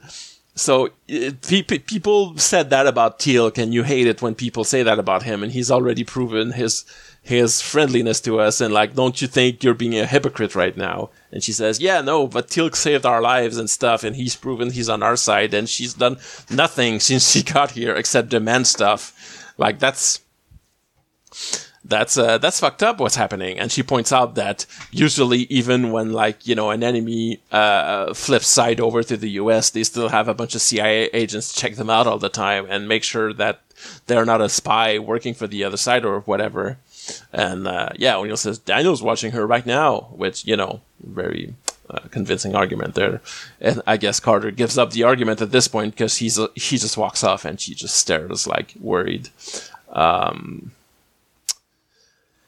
So it, pe- pe- people said that about Teal'c, and you hate it when people say that about him, and he's already proven his his friendliness to us, and like, don't you think you're being a hypocrite right now? And she says, yeah, no, but Teal'c saved our lives and stuff, and he's proven he's on our side, and she's done nothing since she got here except demand stuff. Like, that's... That's uh, that's fucked up what's happening. And she points out that usually even when, like, you know, an enemy uh, flips side over to the U S, they still have a bunch of C I A agents check them out all the time and make sure that they're not a spy working for the other side or whatever. And, uh, yeah, O'Neill says, Daniel's watching her right now, which, you know, very uh, convincing argument there. And I guess Carter gives up the argument at this point because he's uh, he just walks off and she just stares, like, worried. Um...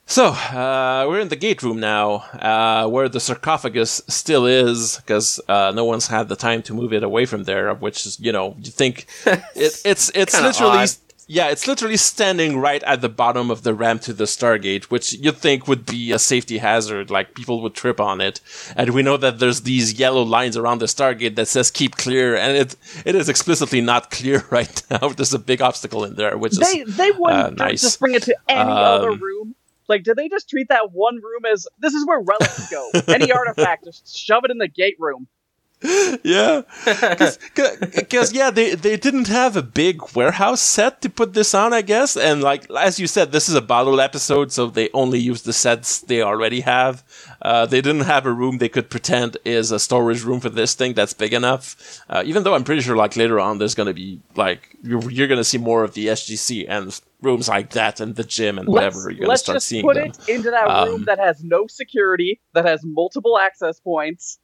So, uh, we're in the gate room now, uh, where the sarcophagus still is, because uh, no one's had the time to move it away from there, which is, you know, you think it, it's it's literally, odd. yeah, it's literally standing right at the bottom of the ramp to the Stargate, which you'd think would be a safety hazard, like people would trip on it. And we know that there's these yellow lines around the Stargate that says keep clear, and it it is explicitly not clear right now. There's a big obstacle in there, which they, is They wouldn't uh, nice. just bring it to any um, other room. Like, do they just treat that one room as, this is where relics go? Any artifact, just shove it in the gate room. Yeah. Because, yeah, they, they didn't have a big warehouse set to put this on, I guess. And, like, as you said, this is a bottle episode, so they only use the sets they already have. Uh, they didn't have a room they could pretend is a storage room for this thing that's big enough. Uh, even though I'm pretty sure, like, later on, there's going to be, like, you're, you're going to see more of the S G C and rooms like that and the gym and let's, whatever. You're going to start seeing them. Let's just put it into that um, room that has no security, that has multiple access points.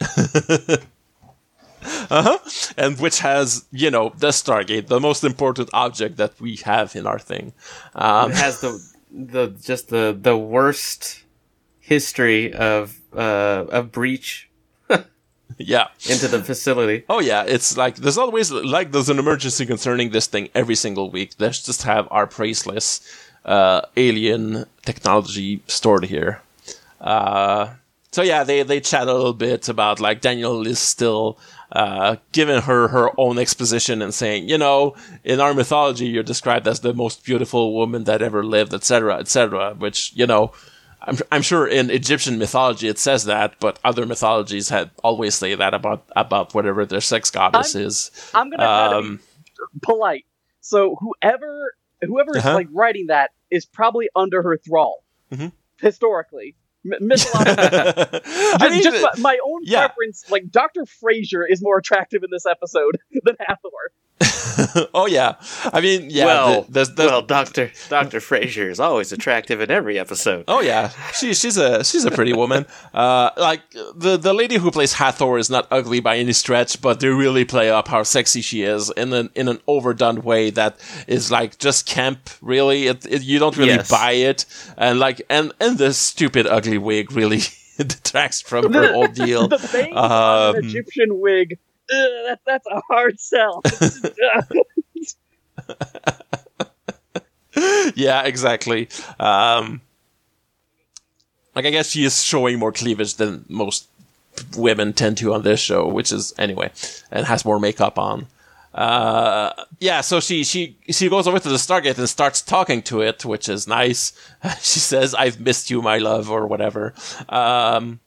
uh-huh. And which has, you know, the Stargate, the most important object that we have in our thing. Um, it has the the just the, the worst history of uh, of breach. Yeah, into the facility. Oh yeah, it's like there's always like there's an emergency concerning this thing every single week. Let's just have our priceless uh, alien technology stored here. Uh, So yeah, they, they chat a little bit about like Daniel is still uh, giving her her own exposition and saying, you know, in our mythology, you're described as the most beautiful woman that ever lived, et cetera, et cetera. Which, you know, I'm I'm sure in Egyptian mythology it says that, but other mythologies had always say that about about whatever their sex goddess I'm, is. I'm gonna um, try to be polite. So whoever whoever uh-huh. is like writing that is probably under her thrall mm-hmm. historically. M- I mean, just my, my own yeah. preference, like Doctor Fraiser is more attractive in this episode than Hathor. oh yeah, I mean, yeah. Well, the, the, the, well, Doctor Doctor Fraiser is always attractive in every episode. Oh yeah, she she's a she's a pretty woman. Uh, like the the lady who plays Hathor is not ugly by any stretch, but they really play up how sexy she is in an in an overdone way that is like just camp. Really, it, it, you don't really yes. buy it, and like and and the stupid ugly. Wig really detracts from her whole deal. The veins um, on an Egyptian wig, Ugh, that, that's a hard sell. yeah, exactly. Um, like, I guess she is showing more cleavage than most women tend to on this show, which is, anyway, and has more makeup on. Uh, yeah, so she, she, she goes over to the Stargate and starts talking to it, which is nice. She says, "I've missed you, my love," or whatever. Um,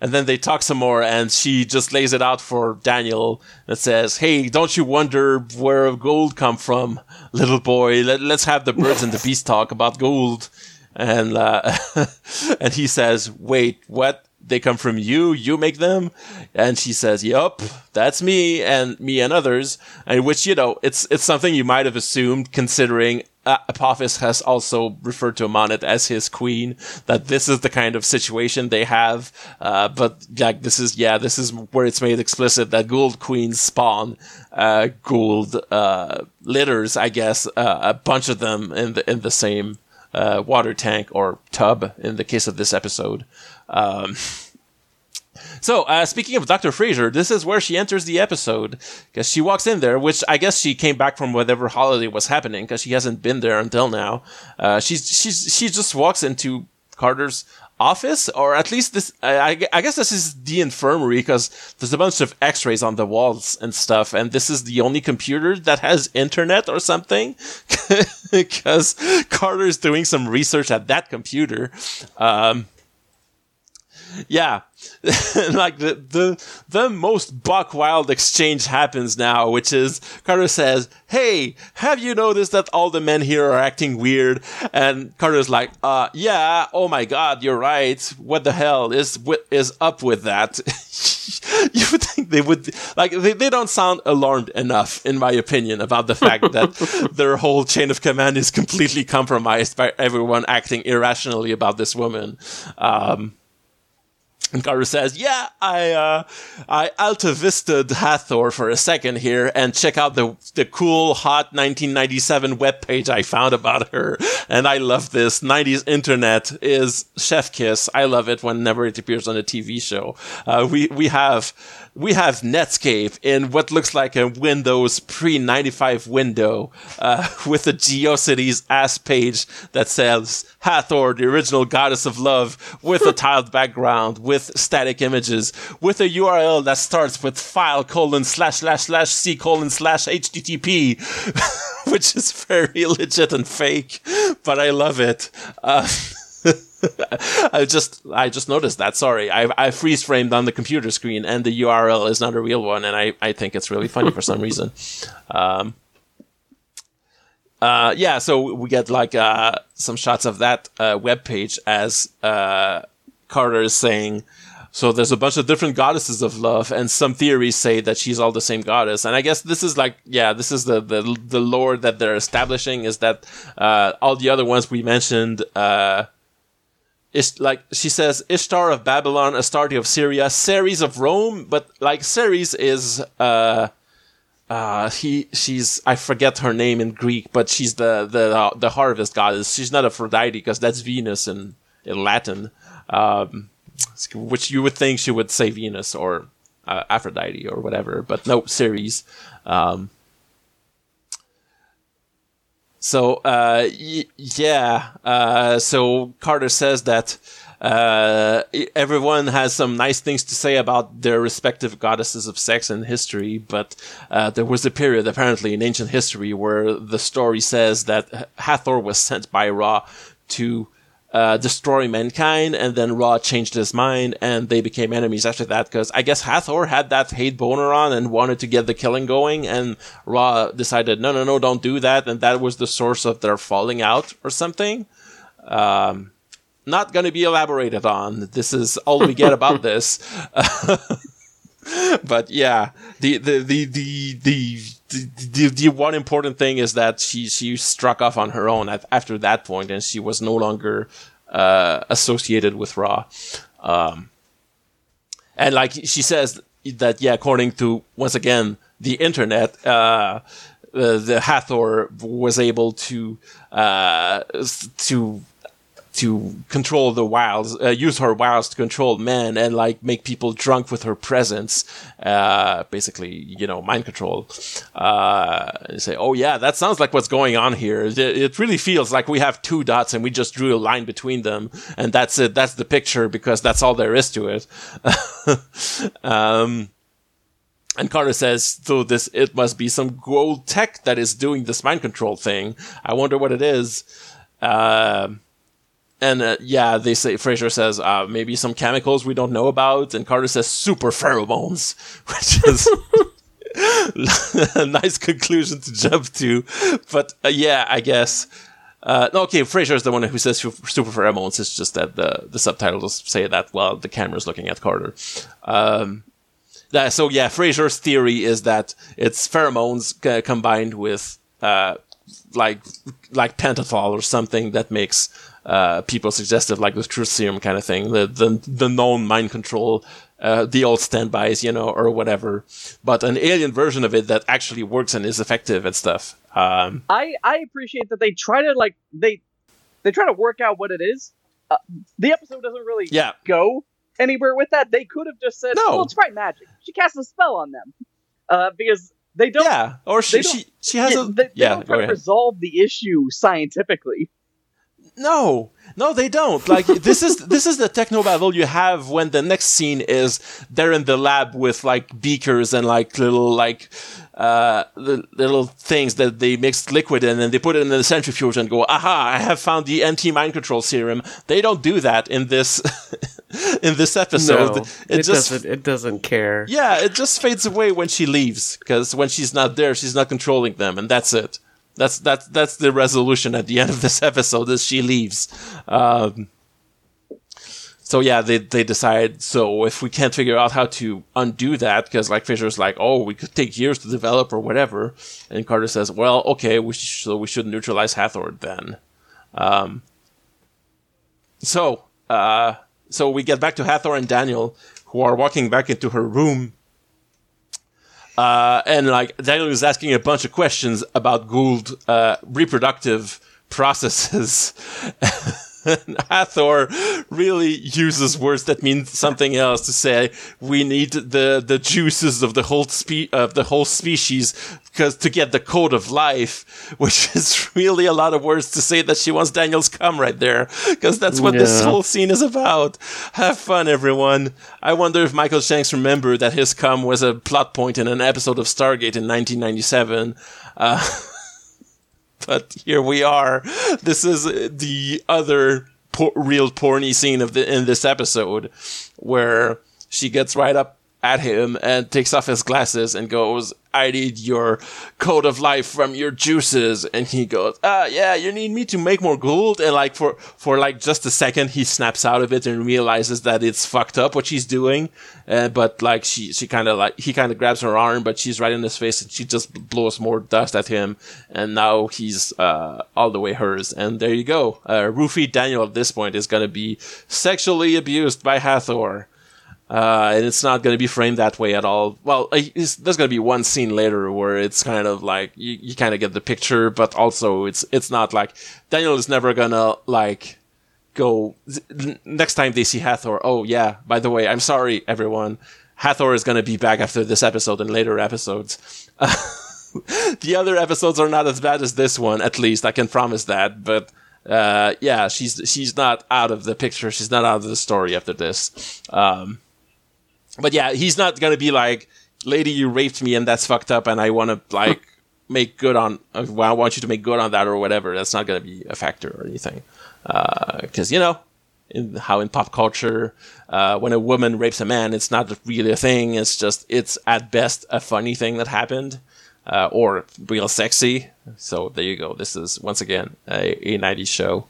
and then they talk some more, and she just lays it out for Daniel that says, "Hey, don't you wonder where Goa'uld come from, little boy? Let, let's have the birds and the beasts talk about Goa'uld." And, uh, and he says, "Wait, what? They come from you? You make them?" And she says, "Yup, that's me and me and others." And which, you know, it's, it's something you might have assumed, considering uh, Apophis has also referred to Amaunet as his queen, that this is the kind of situation they have. Uh, but like, this is, yeah, this is where it's made explicit that Goa'uld queens spawn, uh, Goa'uld, uh, litters, I guess, uh, a bunch of them in the, in the same, uh, water tank or tub in the case of this episode. Um, so, uh, speaking of Doctor Fraiser, this is where she enters the episode, because she walks in there, which I guess she came back from whatever holiday was happening, because she hasn't been there until now. Uh, she's, she's, she just walks into Carter's office, or at least this, I, I guess this is the infirmary, because there's a bunch of x-rays on the walls and stuff, and this is the only computer that has internet or something, because Carter's doing some research at that computer. Um, Yeah, like the, the the most buck-wild exchange happens now, which is Carter says, "Hey, have you noticed that all the men here are acting weird?" And Carter's like, uh, yeah, oh my god, you're right. What the hell is is up with that?" You would think they would, like, they, they don't sound alarmed enough, in my opinion, about the fact that their whole chain of command is completely compromised by everyone acting irrationally about this woman. Um... And Carter says, yeah, I, uh, I Alta Vista'd Hathor for a second here and check out the, the cool, hot nineteen ninety-seven webpage I found about her. And I love this. nineties internet is chef kiss. I love it whenever it appears on a T V show. Uh, we, we have, we have Netscape in what looks like a Windows pre ninety-five window, uh, with a GeoCities ass page that says Hathor, the original goddess of love, with a tiled background, with static images, with a U R L that starts with file colon slash slash slash c colon slash H T T P, which is very legit and fake, but I love it. Uh, I just I just noticed that. Sorry, I I freeze framed on the computer screen, and the U R L is not a real one, and I I think it's really funny for some reason. Um, uh, yeah, so we get like uh, some shots of that uh, web page as. Uh, Carter is saying, so there's a bunch of different goddesses of love, and some theories say that she's all the same goddess. And I guess this is like, yeah, this is the the, the lore that they're establishing, is that uh, all the other ones we mentioned, uh, is like, she says, Ishtar of Babylon, Astarte of Syria, Ceres of Rome, but like Ceres is, uh, uh, he, she's, I forget her name in Greek, but she's the, the, uh, the harvest goddess. She's not Aphrodite, because that's Venus in, in Latin. Um, which you would think she would say Venus or uh, Aphrodite or whatever, but no, Ceres. Um, so, uh, y- yeah, uh, so Carter says that, uh, everyone has some nice things to say about their respective goddesses of sex in history, but, uh, there was a period apparently in ancient history where the story says that Hathor was sent by Ra to, Uh, destroy mankind, and then Ra changed his mind, and they became enemies after that, because I guess Hathor had that hate boner on and wanted to get the killing going, and Ra decided, no, no, no, don't do that, and that was the source of their falling out or something. Um, not going to be elaborated on. This is all we get about this. But yeah, the the the the the the the one important thing is that she she struck off on her own at, after that point, and she was no longer uh, associated with Ra. Um, and like she says that, yeah, according to once again the internet, uh, the, the Hathor was able to uh, to. to control the wiles, uh, use her wiles to control men and, like, make people drunk with her presence. Uh, basically, you know, mind control. Uh, and say, oh, yeah, that sounds like what's going on here. It really feels like we have two dots and we just drew a line between them. And that's it. That's the picture, because that's all there is to it. um, And Carter says, so this, it must be some Goa'uld tech that is doing this mind control thing. I wonder what it is. Uh, and uh, yeah, they say, Fraiser says, uh, maybe some chemicals we don't know about. And Carter says, super pheromones, which is a nice conclusion to jump to. But uh, yeah, I guess. Uh, okay, Fraiser is the one who says super pheromones. It's just that the, the subtitles say that while the camera's looking at Carter. Um, So, yeah, Fraiser's theory is that it's pheromones c- combined with, uh, like, like pentothal or something that makes, uh, people suggestive, like the truth serum kind of thing, the, the, the known mind control, uh, the old standbys, you know, or whatever. But an alien version of it that actually works and is effective and stuff. Um, I, I appreciate that they try to, like, they, they try to work out what it is. Uh, the episode doesn't really yeah. go anywhere with that. They could have just said, no. "Well, it's probably magic. She casts a spell on them," uh, because they don't. Yeah, or she she, she has yeah, a they, they yeah. Don't try to resolve the issue scientifically. No, no, they don't. Like this is this is the technobabble you have when the next scene is they're in the lab with like beakers and like little like uh the little things that they mix liquid in and they put it in the centrifuge and go, "Aha! I have found the anti-mind control serum." They don't do that in this. In this episode, no, it, it just doesn't, it doesn't care. Yeah, it just fades away when she leaves, because when she's not there, she's not controlling them, and that's it. That's that's that's the resolution at the end of this episode, is she leaves. Um, so yeah, they they decide. So if we can't figure out how to undo that, because like Fraiser's like, oh, we could take years to develop or whatever, and Carter says, well, okay, we sh- so we should neutralize Hathor then. Um, so. Uh, So we get back to Hathor and Daniel, who are walking back into her room. Uh, and, like, Daniel is asking a bunch of questions about Goa'uld uh, reproductive processes. And Hathor really uses words that mean something else to say, we need the, the juices of the whole spe- of the whole species because to get the code of life, which is really a lot of words to say that she wants Daniel's cum right there, because that's what yeah. this whole scene is about. Have fun, everyone. I wonder if Michael Shanks remembered that his cum was a plot point in an episode of Stargate in nineteen ninety-seven. Uh... But here we are. This is the other por- real porny scene of the in this episode, where she gets right up at him and takes off his glasses and goes, "I need your code of life from your juices." And he goes, "Ah, yeah, you need me to make more Goa'uld." And like for for like just a second, he snaps out of it and realizes that it's fucked up what she's doing. Uh, but like she she kind of like he kind of grabs her arm, but she's right in his face, and she just blows more dust at him. And now he's uh all the way hers. And there you go. Uh, Rufy Daniel at this point is gonna be sexually abused by Hathor. Uh, and it's not going to be framed that way at all. Well, there's going to be one scene later where it's kind of like, you, you kind of get the picture, but also it's it's not like, Daniel is never going to, like, go, next time they see Hathor, oh yeah, by the way, I'm sorry, everyone, Hathor is going to be back after this episode and later episodes. Uh, the other episodes are not as bad as this one, at least, I can promise that, but... Uh, yeah, she's she's not out of the picture, she's not out of the story after this. Um... But yeah, he's not going to be like, lady, you raped me and that's fucked up and I want to like make good on, well, I want you to make good on that or whatever. That's not going to be a factor or anything. Uh, cause you know, in, how in pop culture, uh, when a woman rapes a man, it's not really a thing. It's just, it's at best a funny thing that happened, uh, or real sexy. So there you go. This is once again, a, a nineties show,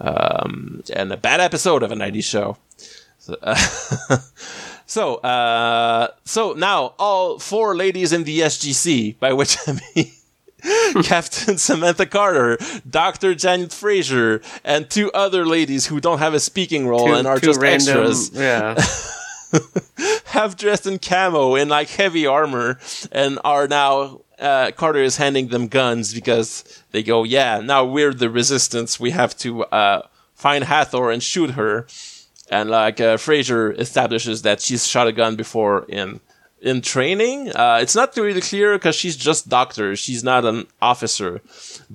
um, and a bad episode of a nineties show. So, uh, So, uh, so now all four ladies in the S G C, by which I mean Captain Samantha Carter, Doctor Janet Fraiser, and two other ladies who don't have a speaking role two, and are just random, extras, yeah. have dressed in camo in like heavy armor and are now, uh, Carter is handing them guns because they go, yeah, now we're the resistance. We have to, uh, find Hathor and shoot her. And like uh, Fraiser establishes that she's shot a gun before in in training. Uh, it's not really clear because she's just doctor; she's not an officer.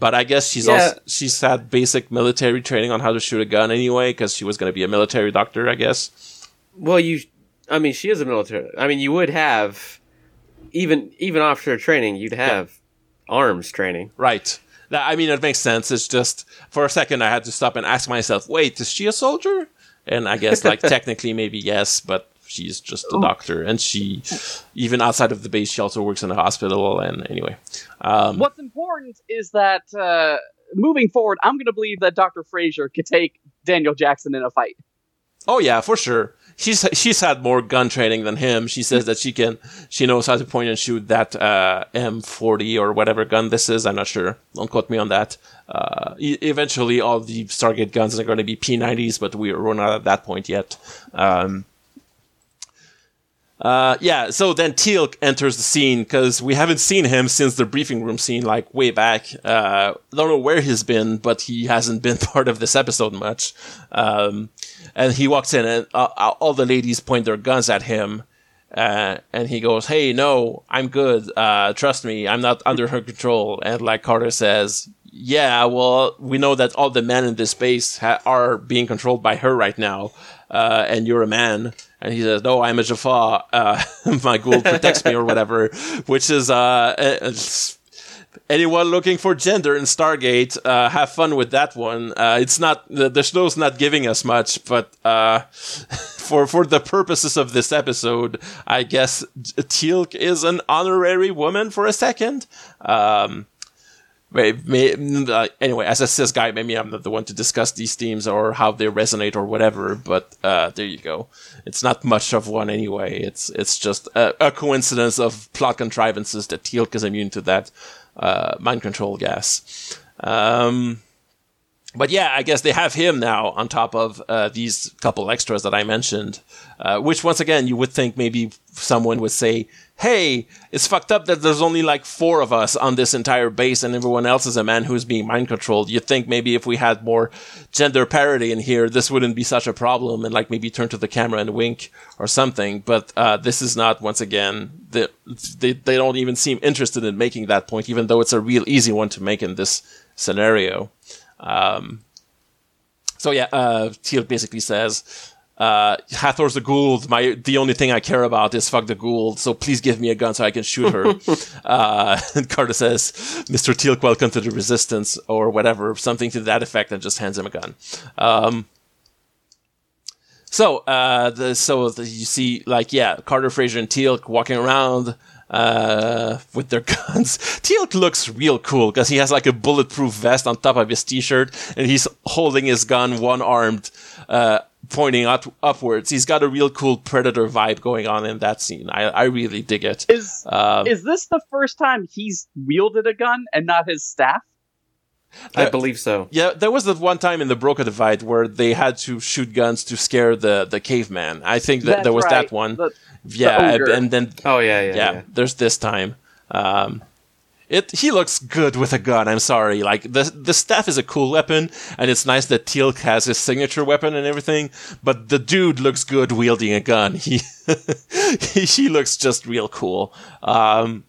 But I guess she's yeah. also, she's had basic military training on how to shoot a gun anyway, because she was going to be a military doctor, I guess. Well, you, I mean, she is a military. I mean, you would have even even offshore training, you'd have yeah. arms training. Right. That, I mean, it makes sense. It's just, for a second, I had to stop and ask myself, wait, is she a soldier? And I guess, like, technically, maybe yes, but she's just a Ooh. doctor. And she, even outside of the base, she also works in a hospital. And anyway. Um, What's important is that, uh, moving forward, I'm going to believe that Doctor Fraiser could take Daniel Jackson in a fight. Oh, yeah, for sure. She's she's had more gun training than him. She says that she can she knows how to point and shoot that uh, M forty or whatever gun this is. I'm not sure. Don't quote me on that. Uh, e- eventually, all the Stargate guns are going to be P ninety s, but we we're not at that point yet. Um, uh, yeah. So then Teal'c enters the scene because we haven't seen him since the briefing room scene, like way back. Uh, don't know where he's been, but he hasn't been part of this episode much. Um, And he walks in, and uh, all the ladies point their guns at him. Uh, and he goes, "Hey, no, I'm good. Uh, trust me, I'm not under her control." And like Carter says, "Yeah, well, we know that all the men in this space ha- are being controlled by her right now. Uh, and you're a man." And he says, "No, I'm a Jaffa. Uh, my Goa'uld protects me," or whatever, which is... Uh, it's- Anyone looking for gender in Stargate, uh, have fun with that one. Uh, it's not, the, the show's not giving us much, but uh, for for the purposes of this episode, I guess Teal'c is an honorary woman for a second. Um, may, may, uh, anyway, as a cis guy, maybe I'm not the one to discuss these themes or how they resonate or whatever, but uh, there you go. It's not much of one anyway. It's, it's just a, a coincidence of plot contrivances that Teal'c is immune to that. Uh, mind control gas. Um, but yeah, I guess they have him now on top of uh, these couple extras that I mentioned, uh, which once again, you would think maybe someone would say, "Hey, it's fucked up that there's only like four of us on this entire base and everyone else is a man who's being mind controlled." You'd think maybe if we had more gender parity in here, this wouldn't be such a problem, and like maybe turn to the camera and wink or something. But uh, this is not, once again, the, they, they don't even seem interested in making that point, even though it's a real easy one to make in this scenario. Um, so yeah, uh, Teal'c basically says... Uh, Hathor's the Goa'uld. My, the only thing I care about is fuck the Goa'uld. So please give me a gun so I can shoot her. uh, and Carter says, "Mister Teal'c, welcome to the Resistance," or whatever, something to that effect, and just hands him a gun. Um, so, uh, the, so the, you see, like, yeah, Carter, Fraiser, and Teal'c walking around, uh, with their guns. Teal'c looks real cool because he has like a bulletproof vest on top of his t-shirt, and he's holding his gun one-armed, uh, pointing up, upwards. He's got a real cool Predator vibe going on in that scene. I, I really dig it. Is um, is this the first time he's wielded a gun and not his staff? I uh, believe so. Yeah, there was the one time in the Broca Divide where they had to shoot guns to scare the, the caveman. I think that That's there was right. that one. The, yeah, the and then oh yeah, yeah, yeah, yeah. There's this time. Um, It, he looks good with a gun, I'm sorry. Like, the the staff is a cool weapon, and it's nice that Teal'c has his signature weapon and everything, but the dude looks good wielding a gun. He he, he looks just real cool. Um,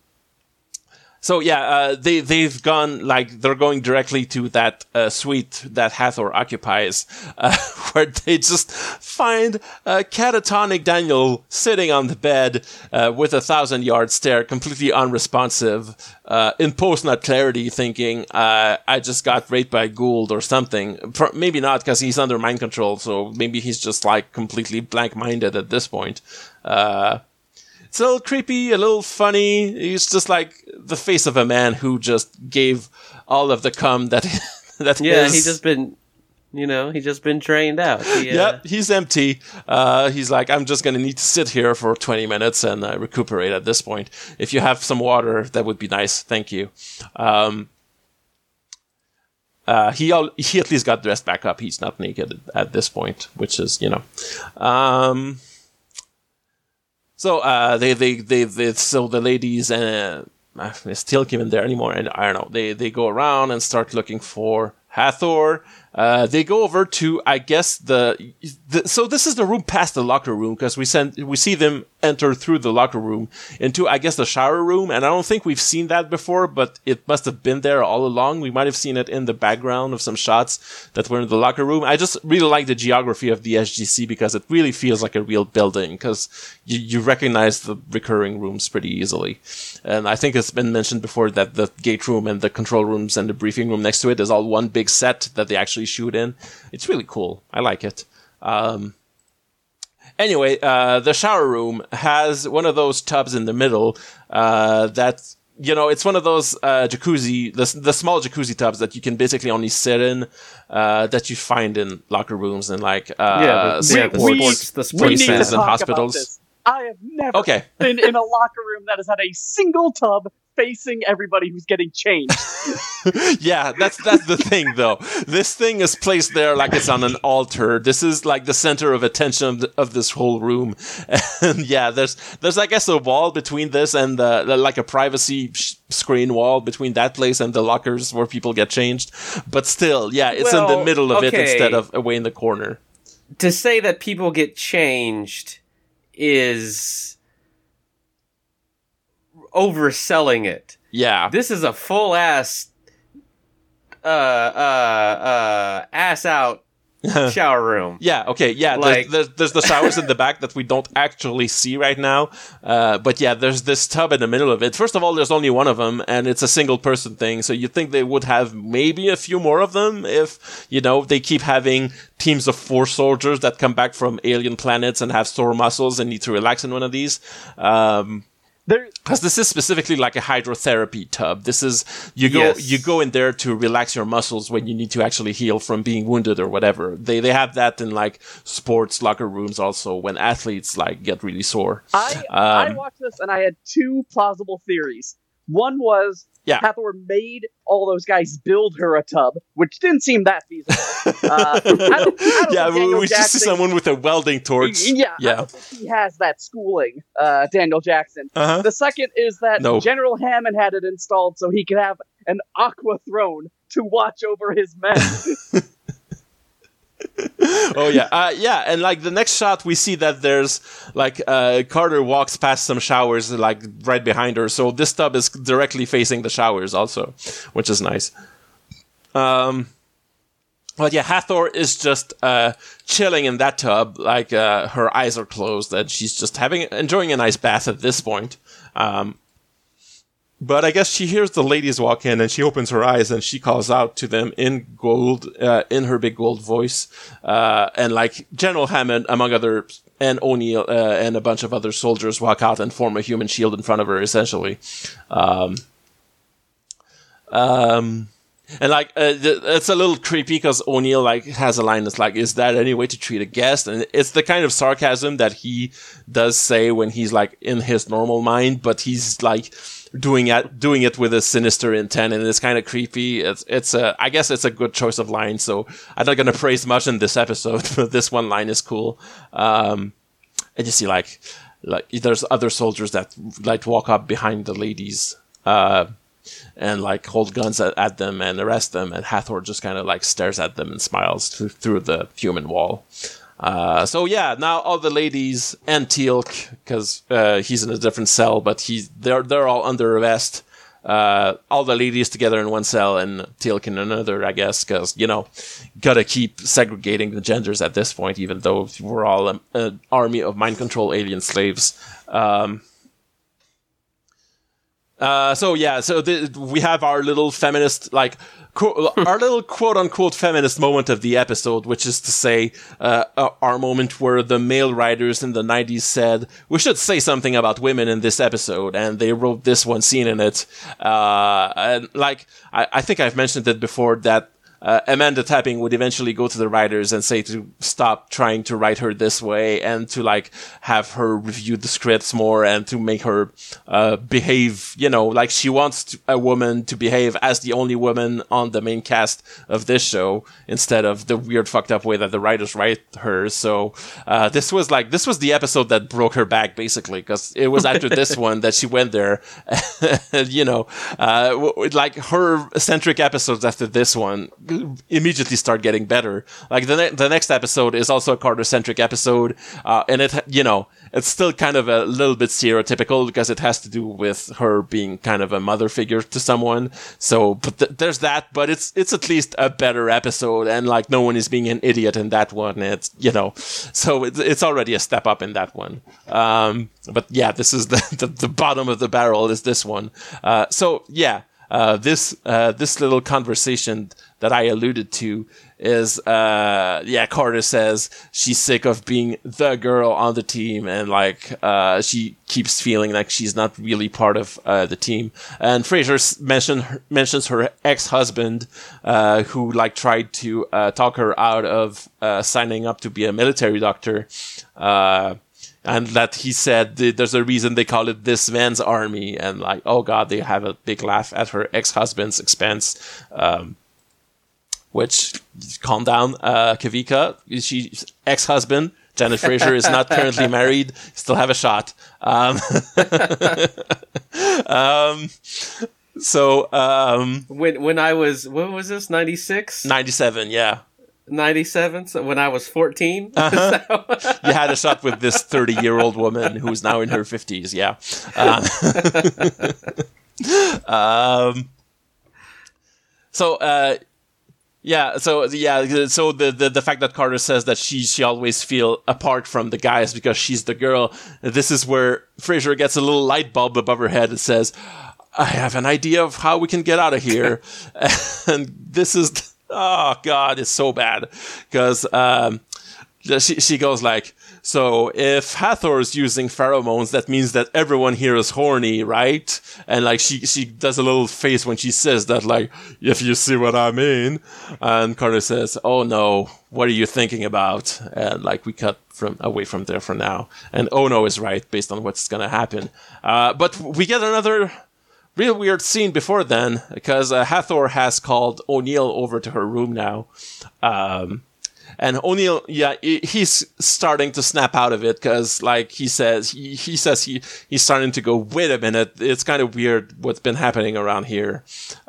so, yeah, uh, they, they've gone, like, they're going directly to that uh, suite that Hathor occupies, uh, where they just find uh, catatonic Daniel sitting on the bed uh, with a thousand-yard stare, completely unresponsive, Uh, in post not clarity, thinking, uh, I just got raped by Goa'uld or something. Pro- maybe not, because he's under mind control, so maybe he's just, like, completely blank-minded at this point. Uh, it's a little creepy, a little funny. He's just, like, the face of a man who just gave all of the cum that that yeah, is. Yeah, he's just been... You know, he's just been drained out. He, uh... Yep, he's empty. Uh, he's like, I'm just going to need to sit here for twenty minutes and uh, recuperate at this point. If you have some water, that would be nice. Thank you. Um, uh, he all, he at least got dressed back up. He's not naked at this point, which is, you know... Um, so, uh, they, they, they, they, so the ladies... Uh, it's Teal'c even there anymore, and I don't know. They, they go around and start looking for Hathor. Uh, they go over to, I guess, the, the... So this is the room past the locker room, because we send, we see them enter through the locker room into, I guess, the shower room. And I don't think we've seen that before, but it must have been there all along. We might have seen it in the background of some shots that were in the locker room. I just really like the geography of the S G C, because it really feels like a real building, because you, you recognize the recurring rooms pretty easily. And I think it's been mentioned before that the gate room and the control rooms and the briefing room next to it is all one big set that they actually shoot in. It's really cool. I like it. Um, anyway, uh, the shower room has one of those tubs in the middle uh, that, you know, it's one of those uh, jacuzzi, the, the small jacuzzi tubs that you can basically only sit in, uh, that you find in locker rooms and like uh, yeah, the, yeah, the sports, the sports places and hospitals. I have never okay. been in a locker room that has had a single tub facing everybody who's getting changed. Yeah, that's that's the thing, though. This thing is placed there like it's on an altar. This is like the center of attention of, the, of this whole room. And yeah, there's, there's I guess, a wall between this and the, the, like a privacy sh- screen wall between that place and the lockers where people get changed. But still, yeah, it's well, in the middle of okay. it instead of away in the corner. To say that people get changed is overselling it. Yeah. This is a full ass uh uh uh ass out shower room. Yeah, okay, yeah. Like... There's, there's, there's the showers in the back that we don't actually see right now. Uh, but yeah, there's this tub in the middle of it. First of all, there's only one of them, and it's a single person thing, so you'd think they would have maybe a few more of them if, you know, they keep having teams of four soldiers that come back from alien planets and have sore muscles and need to relax in one of these. Um... Because this is specifically like a hydrotherapy tub. This is you go yes. you go in there to relax your muscles when you need to actually heal from being wounded or whatever. They they have that in like sports locker rooms also when athletes like get really sore. I um, I watched this and I had two plausible theories. One was yeah. Hathor made all those guys build her a tub, which didn't seem that feasible. Uh, I don't, I don't yeah, we, we just see someone with a welding torch. Yeah, yeah. I don't think he has that schooling, uh, Daniel Jackson. Uh-huh. The second is that no. General Hammond had it installed so he could have an aqua throne to watch over his men. oh yeah uh yeah and like the next shot we see that there's like uh Carter walks past some showers like right behind her, so this tub is directly facing the showers also, which is nice. um Well, yeah, Hathor is just uh, chilling in that tub, like uh, her eyes are closed and she's just having enjoying a nice bath at this point. um But I guess she hears the ladies walk in, and she opens her eyes, and she calls out to them in Goa'uld, uh, in her big Goa'uld voice, uh, and like General Hammond, among others, and O'Neill, uh, and a bunch of other soldiers walk out and form a human shield in front of her, essentially. Um, um, and like uh, th- it's a little creepy because O'Neill like has a line that's like, "Is that any way to treat a guest?" And it's the kind of sarcasm that he does say when he's like in his normal mind, but he's like. Doing it, doing it with a sinister intent, and it's kind of creepy. It's, it's a, I guess it's a good choice of line. So I'm not gonna praise much in this episode, but this one line is cool. Um, and you see, like, like there's other soldiers that like walk up behind the ladies, uh, and like hold guns at, at them and arrest them. And Hathor just kind of like stares at them and smiles through, through the human wall. Uh, so yeah, now all the ladies and Teal'c, because uh, he's in a different cell, but he's they're they're all under arrest. Uh, all the ladies together in one cell and Teal'c in another, I guess, because you know, gotta keep segregating the genders at this point, even though we're all um, an army of mind control alien slaves. Um, uh, so yeah, so th- we have our little feminist like. Our little quote-unquote feminist moment of the episode, which is to say uh, our moment where the male writers in the nineties said, we should say something about women in this episode, and they wrote this one scene in it. Uh, and like, I, I think I've mentioned it before, that uh, Amanda Tapping would eventually go to the writers and say to stop trying to write her this way, and to like have her review the scripts more, and to make her uh, behave, you know, like she wants to, a woman to behave as the only woman on the main cast of this show, instead of the weird fucked up way that the writers write her. So uh, this was like, this was the episode that broke her back, basically, because it was after this one that she went there, and, you know, uh, w- like her eccentric episodes after this one immediately start getting better. Like the ne- the next episode is also a Carter-centric episode, uh, and it you know it's still kind of a little bit stereotypical because it has to do with her being kind of a mother figure to someone. So, but th- there's that. But it's it's at least a better episode, and like no one is being an idiot in that one. It's you know, so it's it's already a step up in that one. Um, but yeah, this is the, the the bottom of the barrel is this one. Uh, so yeah. Uh, this uh, this little conversation that I alluded to is, uh, yeah, Carter says she's sick of being the girl on the team, and like uh, she keeps feeling like she's not really part of uh, the team. And Fraiser mention, mentions her ex-husband, uh, who like tried to uh, talk her out of uh, signing up to be a military doctor. Uh, And that he said, there's a reason they call it this man's army. And like, oh God, they have a big laugh at her ex-husband's expense. Um, which, calm down, uh, Kavika. She's ex-husband. Janet Fraiser is not currently married. Still have a shot. Um, um so, um. When, when I was, what was this? ninety-six ninety-seven yeah. ninety-seven so when I was fourteen uh-huh. so. You had a shot with this thirty-year-old woman who's now in her fifties yeah. Um, um so uh yeah so yeah so the, the the fact that Carter says that she she always feel apart from the guys because she's the girl, this is where Fraiser gets a little light bulb above her head and says, I have an idea of how we can get out of here. And this is th- oh God, it's so bad because um, she she goes like, so if Hathor is using pheromones, that means that everyone here is horny, right? And like she she does a little face when she says that, like, if you see what I mean. And Carter says, oh no, what are you thinking about? And like we cut from away from there for now. And oh no is right based on what's gonna happen. Uh, but we get another real weird scene before then, because uh, Hathor has called O'Neill over to her room now. Um, and O'Neill, yeah, he's starting to snap out of it, because, like, he says, he, he says he, he's starting to go, wait a minute, it's kind of weird what's been happening around here.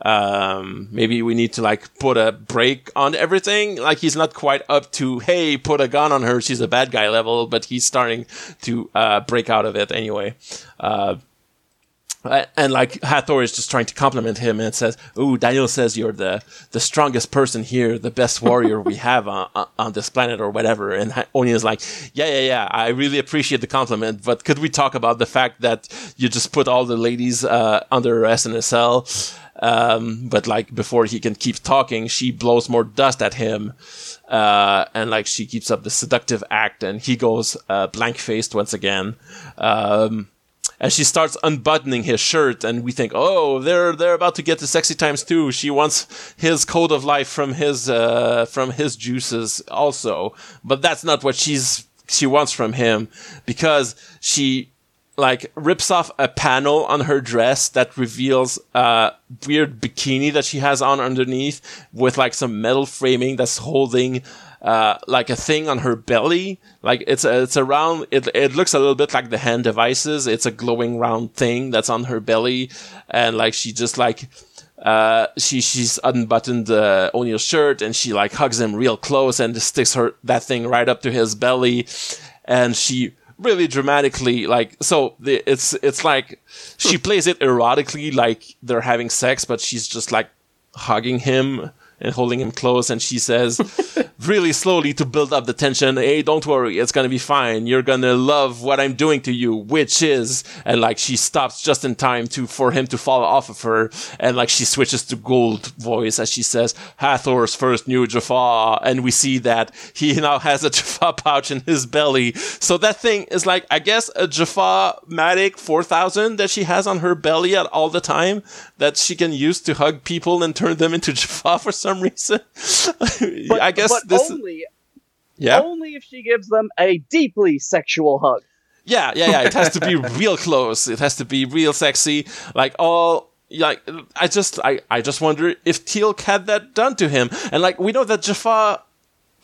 Um, maybe we need to, like, put a break on everything. Like, he's not quite up to, hey, put a gun on her, she's a bad guy level, but he's starting to uh, break out of it anyway. Uh, And, like, Hathor is just trying to compliment him and says, ooh, Daniel says you're the, the strongest person here, the best warrior we have on, on this planet or whatever. And ha- O'Neill's like, yeah, yeah, yeah, I really appreciate the compliment, but could we talk about the fact that you just put all the ladies uh, under S N S L? Um, but, like, before he can keep talking, she blows more dust at him. Uh, and, like, she keeps up the seductive act, and he goes uh, blank-faced once again. Um... And she starts unbuttoning his shirt, and we think, oh, they're they're about to get to sexy times too. She wants his code of life from his uh, from his juices also, but that's not what she's she wants from him, because she like rips off a panel on her dress that reveals a weird bikini that she has on underneath with like some metal framing that's holding. Uh, like a thing on her belly, like it's a, it's a round, it it looks a little bit like the hand devices. It's a glowing round thing that's on her belly, and like she just like uh she she's unbuttoned uh, O'Neill's shirt, and she like hugs him real close and just sticks her that thing right up to his belly, and she really dramatically like so the, it's it's like she plays it erotically, like they're having sex, but she's just like hugging him and holding him close, and she says really slowly to build up the tension, hey, don't worry, it's gonna be fine, you're gonna love what I'm doing to you, which is, and like she stops just in time to for him to fall off of her, and like she switches to Goa'uld voice as she says, Hathor's first new Jaffa, and we see that he now has a Jaffa pouch in his belly, so that thing is like, I guess, a Jaffa-matic four thousand that she has on her belly at all the time, that she can use to hug people and turn them into Jaffa for some reason. But, I guess but this only, yeah? only if she gives them a deeply sexual hug. Yeah, yeah, yeah. It has to be real close. It has to be real sexy. Like all, like I just, I, I just wonder if Teal'c had that done to him. And like we know that Jaffa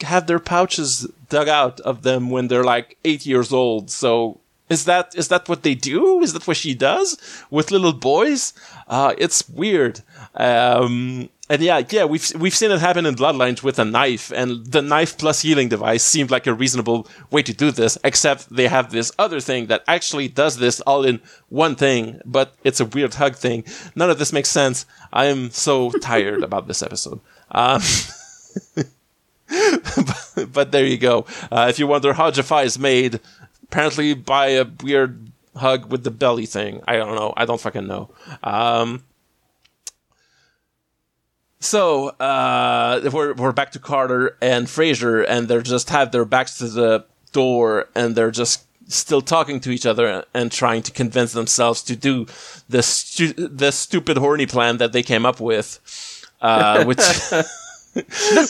have their pouches dug out of them when they're like eight years old. So is that is that what they do? Is that what she does with little boys? Uh, it's weird. Um, And yeah, yeah, we've we've seen it happen in Bloodlines with a knife, and the knife plus healing device seemed like a reasonable way to do this, except they have this other thing that actually does this all in one thing, but it's a weird hug thing. None of this makes sense. I am so tired about this episode. Um, but, but there you go. Uh, if you wonder how Jaffa is made, apparently by a weird hug with the belly thing. I don't know. I don't fucking know. Um... So, uh, we're, we're back to Carter and Fraiser, and they're just have their backs to the door, and they're just still talking to each other and trying to convince themselves to do this, stu- this stupid horny plan that they came up with, uh, which... This,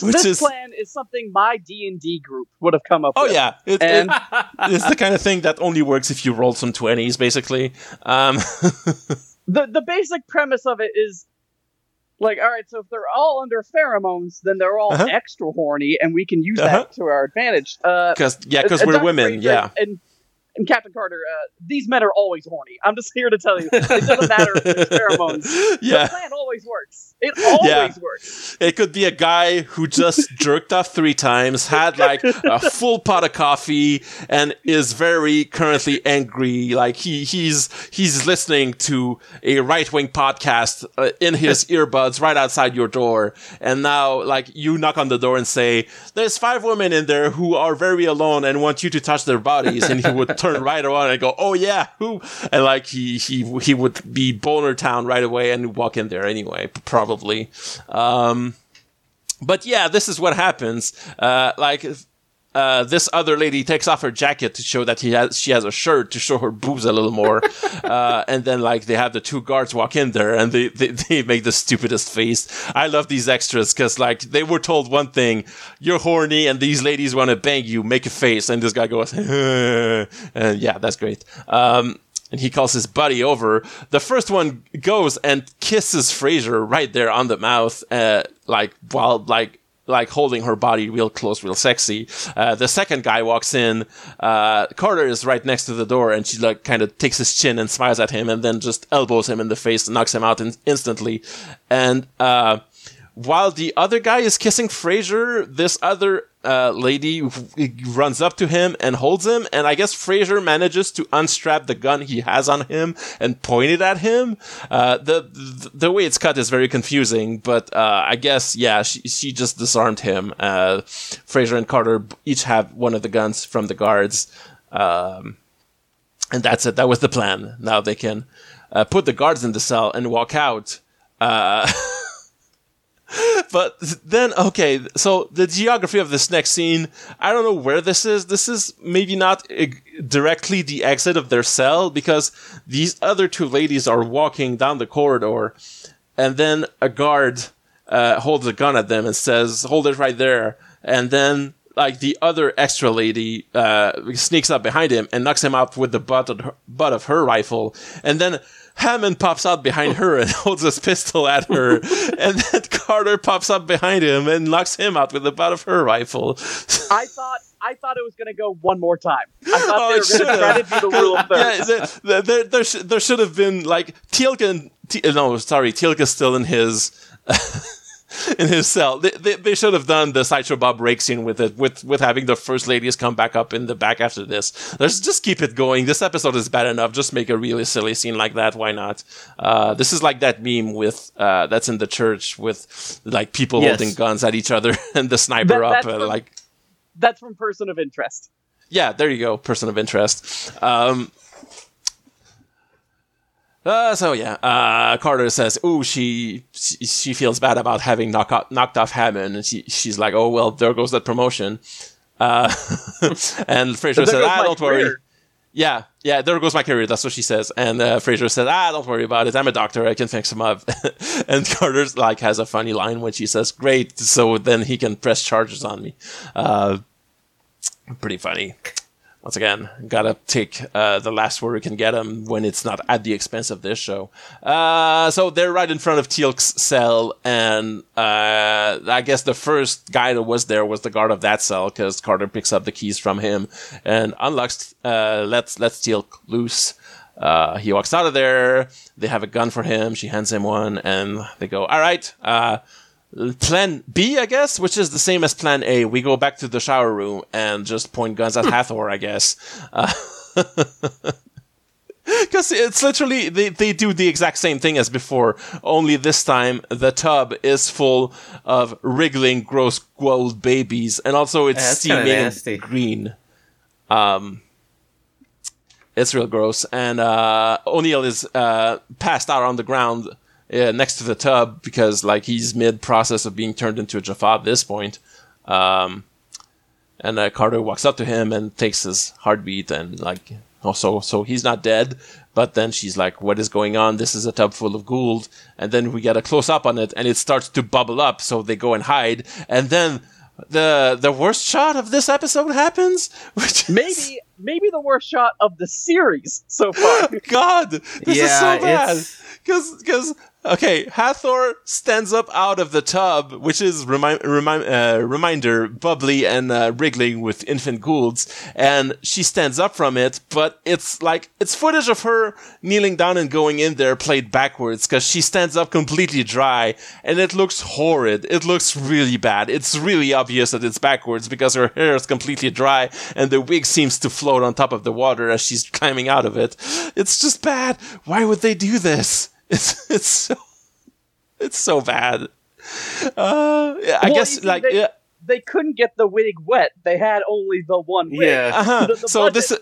which this is, plan is something my D and D group would have come up oh with. Oh, yeah. It, and it, it's the kind of thing that only works if you roll some twenties, basically. Um, the the basic premise of it is... Like, all right, so if they're all under pheromones, then they're all uh-huh. extra horny, and we can use uh-huh. that to our advantage. Uh, Cause, yeah, because we're Doctor women, Fraiser yeah. And, and Captain Carter, uh, these men are always horny. I'm just here to tell you. It doesn't matter if there's pheromones. Yeah. The plan always works. It always yeah. works. It could be a guy who just jerked off three times, had, like, a full pot of coffee, and is very currently angry. Like, he he's he's listening to a right-wing podcast uh, in his earbuds right outside your door. And now, like, you knock on the door and say, there's five women in there who are very alone and want you to touch their bodies. And he would turn right around and go, oh, yeah, who? And, like, he, he, he would be Boner Town right away and walk in there anyway, probably. Probably. Um, but yeah, this is what happens. Uh, like, uh, this other lady takes off her jacket to show that he has, she has a shirt to show her boobs a little more. uh, and then, like, they have the two guards walk in there and they, they, they make the stupidest face. I love these extras because, like, they were told one thing, you're horny and these ladies want to bang you, make a face. And this guy goes, and yeah, that's great. Um, And he calls his buddy over. The first one goes and kisses Fraiser right there on the mouth, uh, like while like like holding her body real close, real sexy. Uh, the second guy walks in. Uh, Carter is right next to the door, and she like kind of takes his chin and smiles at him, and then just elbows him in the face and knocks him out in- instantly. And uh, while the other guy is kissing Fraiser, this other Uh, lady runs up to him and holds him, and I guess Fraiser manages to unstrap the gun he has on him and point it at him. Uh, the, the the way it's cut is very confusing, but uh, I guess yeah, she she just disarmed him. Uh, Fraiser and Carter each have one of the guns from the guards, um, and that's it. That was the plan. Now they can uh, put the guards in the cell and walk out. Uh, But then, okay, so the geography of this next scene, I don't know where this is. This is maybe not uh, directly the exit of their cell, because these other two ladies are walking down the corridor, and then a guard uh, holds a gun at them and says, hold it right there, and then... Like, the other extra lady uh, sneaks up behind him and knocks him out with the butt of her, butt of her rifle. And then Hammond pops out behind her and holds his pistol at her. And then Carter pops up behind him and knocks him out with the butt of her rifle. I thought... I thought it was going to go one more time. I thought oh, they were going to try to do the rule of thirds. Yeah, there, there, there, sh- there should have been, like, Teal'c and... Te- no, sorry, Teal'c is still in his... in his cell. They, they they should have done the Sideshow Bob Rake scene with it, with, with having the first ladies come back up in the back after this. Let's just keep it going. This episode is bad enough. Just make a really silly scene like that. Why not? Uh, this is like that meme with uh, that's in the church with like people yes. holding guns at each other and the sniper that, up. That's uh, from, like That's from Person of Interest. Yeah, there you go. Person of Interest. Um Uh, so yeah, uh, Carter says, "Ooh, she, she she feels bad about having knock out, knocked off Hammond," and she she's like, "Oh well, there goes that promotion." Uh, and Fraiser says, "Ah, don't career. worry." Yeah, yeah, there goes my career. That's what she says. And uh, Fraiser says, "Ah, don't worry about it. I'm a doctor. I can fix him up." And Carter's like has a funny line when she says, "Great, so then he can press charges on me." Uh, pretty funny. Once again, gotta take uh, the last word we can get him when it's not at the expense of this show. Uh, so they're right in front of Teal'c's cell, and uh, I guess the first guy that was there was the guard of that cell, because Carter picks up the keys from him and unlocks, uh, lets, lets Teal'c loose. Uh, he walks out of there, they have a gun for him, she hands him one, and they go, alright, uh, Plan B, I guess, which is the same as Plan A. We go back to the shower room and just point guns at Hathor, I guess. Because uh, it's literally, they, they do the exact same thing as before, only this time the tub is full of wriggling, gross Goa'uld babies, and also it's yeah, steaming green. Um... It's real gross. And uh, O'Neill is uh, passed out on the ground uh, next to the tub because, like, he's mid-process of being turned into a Jaffa at this point. Um, and uh, Carter walks up to him and takes his heartbeat and, like, oh, so, so he's not dead. But then she's like, what is going on? This is a tub full of Goa'uld. And then we get a close-up on it, and it starts to bubble up, so they go and hide. And then the the worst shot of this episode happens, which is... Maybe... Maybe the worst shot of the series so far. God, this yeah, is so bad. Because, because, okay, Hathor stands up out of the tub, which is remind, remind, uh, reminder, bubbly and uh, wriggling with infant Goa'ulds, and she stands up from it. But it's like it's footage of her kneeling down and going in there played backwards because she stands up completely dry, and it looks horrid. It looks really bad. It's really obvious that it's backwards because her hair is completely dry and the wig seems to float on top of the water as she's climbing out of it. It's just bad. Why would they do this? It's it's so it's so bad. Uh, yeah, I well, guess like they, yeah. they couldn't get the wig wet. They had only the one wig. Yeah. Uh-huh. The, the so budget. this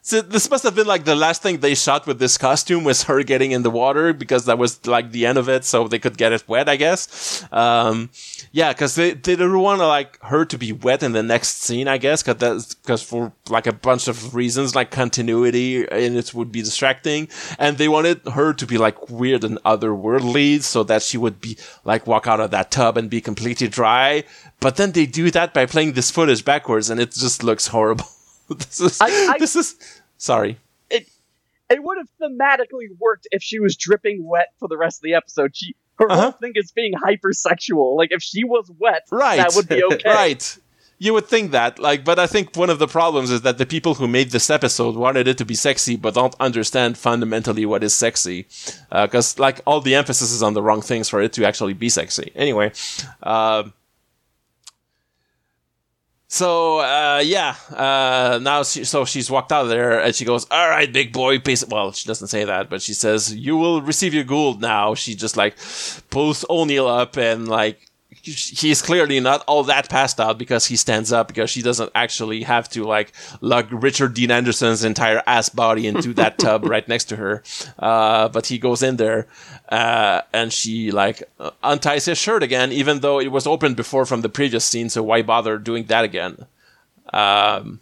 so this must have been like the last thing they shot with this costume was her getting in the water because that was like the end of it. So they could get it wet, I guess. Um, yeah, because they, they didn't want to like her to be wet in the next scene, I guess, because that's because for like a bunch of reasons, like continuity, and it would be distracting. And they wanted her to be like weird and otherworldly, so that she would be like walk out of that tub and be completely dry. But then they do that by playing this footage backwards, and it just looks horrible. This is I, I, this is sorry. It it would have thematically worked if she was dripping wet for the rest of the episode. She her uh-huh. whole thing is being hypersexual. Like if she was wet, right. that would be okay. Right. You would think that, like, but I think one of the problems is that the people who made this episode wanted it to be sexy, but don't understand fundamentally what is sexy, because uh, like all the emphasis is on the wrong things for it to actually be sexy. Anyway. Uh, So, uh, yeah, uh, now she, so she's walked out of there and she goes, all right, big boy, peace. Well, she doesn't say that, but she says, you will receive your Goa'uld now. She just like pulls O'Neill up and like, he's clearly not all that passed out because he stands up because she doesn't actually have to like lug Richard Dean Anderson's entire ass body into that tub right next to her. Uh, but he goes in there, uh, and she like unties his shirt again, even though it was open before from the previous scene. So why bother doing that again? Um,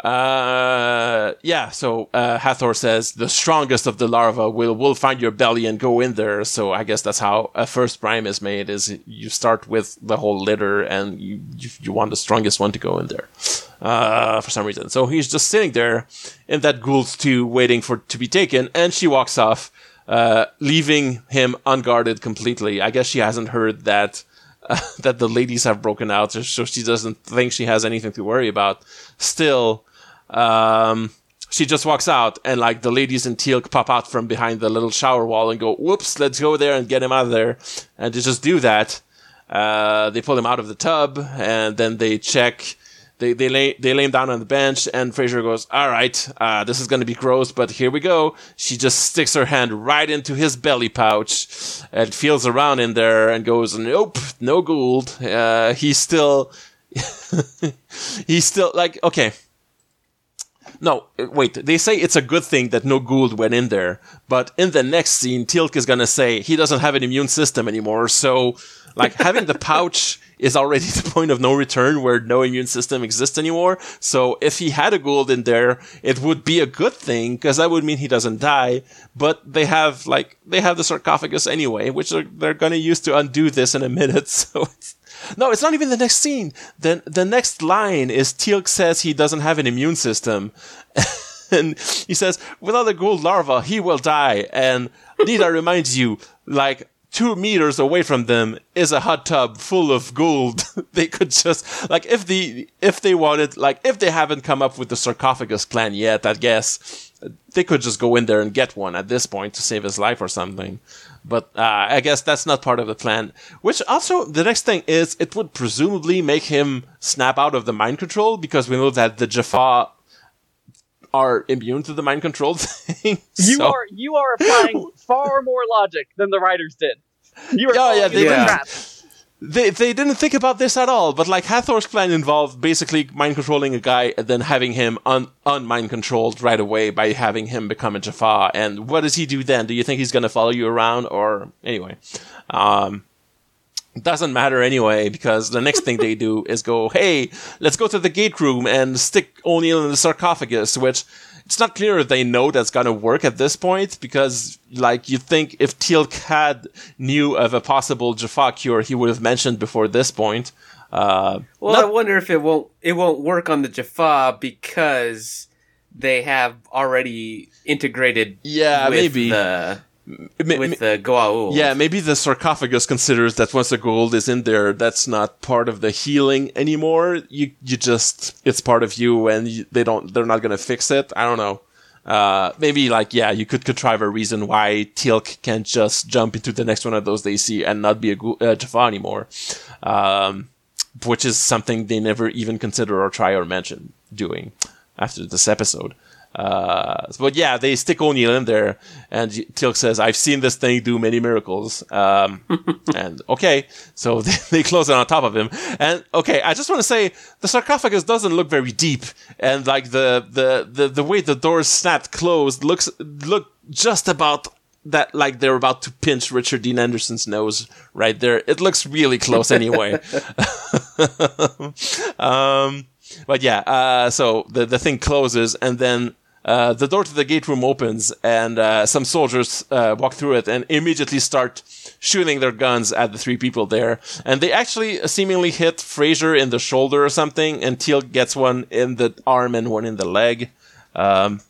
Uh, yeah, so, uh, Hathor says, the strongest of the larva will, will find your belly and go in there. So I guess that's how a first prime is made, is you start with the whole litter and you, you, you want the strongest one to go in there, uh, for some reason. So he's just sitting there in that Goa'uld stew waiting for, to be taken. And she walks off, uh, leaving him unguarded completely. I guess she hasn't heard that. Uh, that the ladies have broken out, so she doesn't think she has anything to worry about. Still, um, she just walks out, and like the ladies in Teal'c pop out from behind the little shower wall and go, whoops, let's go there and get him out of there. And they just do that. Uh, they pull him out of the tub, and then they check. They they lay they lay him down on the bench, and Fraiser goes, all right, uh, this is going to be gross, but here we go. She just sticks her hand right into his belly pouch and feels around in there and goes, nope, no Goa'uld. Uh, he's still... he's still, like, okay. No, wait, they say it's a good thing that no Goa'uld went in there, but in the next scene, Teal'c is going to say he doesn't have an immune system anymore, so, like, having the pouch... is already the point of no return where no immune system exists anymore. So if he had a Goa'uld in there, it would be a good thing because that would mean he doesn't die. But they have like they have the sarcophagus anyway, which they're, they're going to use to undo this in a minute. So it's, no, it's not even the next scene. Then the next line is Teal'c says he doesn't have an immune system. And he says, without the Goa'uld larva, he will die. And need I remind you, like, two meters away from them is a hot tub full of Goa'uld. They could just, like, if the, if they wanted, like, if they haven't come up with the sarcophagus plan yet, I guess, they could just go in there and get one at this point to save his life or something. But uh, I guess that's not part of the plan. Which also, the next thing is, it would presumably make him snap out of the mind control, because we know that the Jaffa are immune to the mind control thing. You so. are you are applying far more logic than the writers did. You are oh, yeah, they didn't. Crap. They they didn't think about this at all, but like Hathor's plan involved basically mind controlling a guy and then having him un unmind controlled right away by having him become a Jaffa. And what does he do then? Do you think he's gonna follow you around? Or anyway, um, doesn't matter anyway, because the next thing they do is go, hey, let's go to the gate room and stick O'Neill in the sarcophagus, which. It's not clear if they know that's gonna work at this point, because, like, you think if Teal'c had knew of a possible Jaffa cure, he would have mentioned before this point. Uh, well, not- I wonder if it won't it won't work on the Jaffa because they have already integrated. Yeah, with maybe. The- With the Goa'uld. Yeah, maybe the sarcophagus considers that once the Goa'uld is in there, that's not part of the healing anymore. You you just, it's part of you, and you, they don't, they're not going to fix it. I don't know. Uh, maybe, like, yeah, you could contrive a reason why Teal'c can't just jump into the next one of those they see and not be a Go- uh, Jaffa anymore. Um, which is something they never even consider or try or mention doing after this episode. Uh, but yeah, they stick O'Neill in there, and Teal'c says, I've seen this thing do many miracles. Um, and okay, so they, they close it on top of him. And okay, I just want to say, the sarcophagus doesn't look very deep, and like the, the, the, the way the doors snapped closed looks, look just about that, like they're about to pinch Richard Dean Anderson's nose right there. It looks really close anyway. um, but yeah, uh, so the, the thing closes, and then, Uh, the door to the gate room opens, and uh, some soldiers uh, walk through it and immediately start shooting their guns at the three people there. And they actually seemingly hit Fraiser in the shoulder or something, and Teal'c gets one in the arm and one in the leg. Um,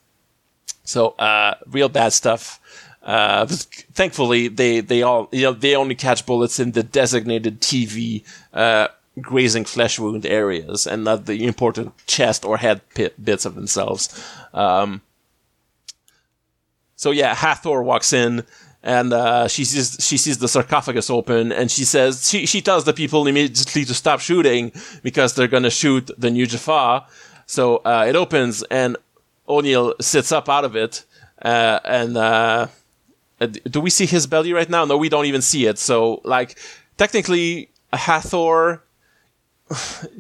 so, uh, real bad stuff. Uh, but thankfully, they, they all, you know, they only catch bullets in the designated T V uh, grazing flesh wound areas, and not the important chest or head pit bits of themselves. Um, so yeah, Hathor walks in, and uh, she sees she sees the sarcophagus open, and she says she she tells the people immediately to stop shooting because they're gonna shoot the new Jaffa. So uh, it opens, and O'Neill sits up out of it, uh, and uh, do we see his belly right now? No, we don't even see it. So like technically, Hathor.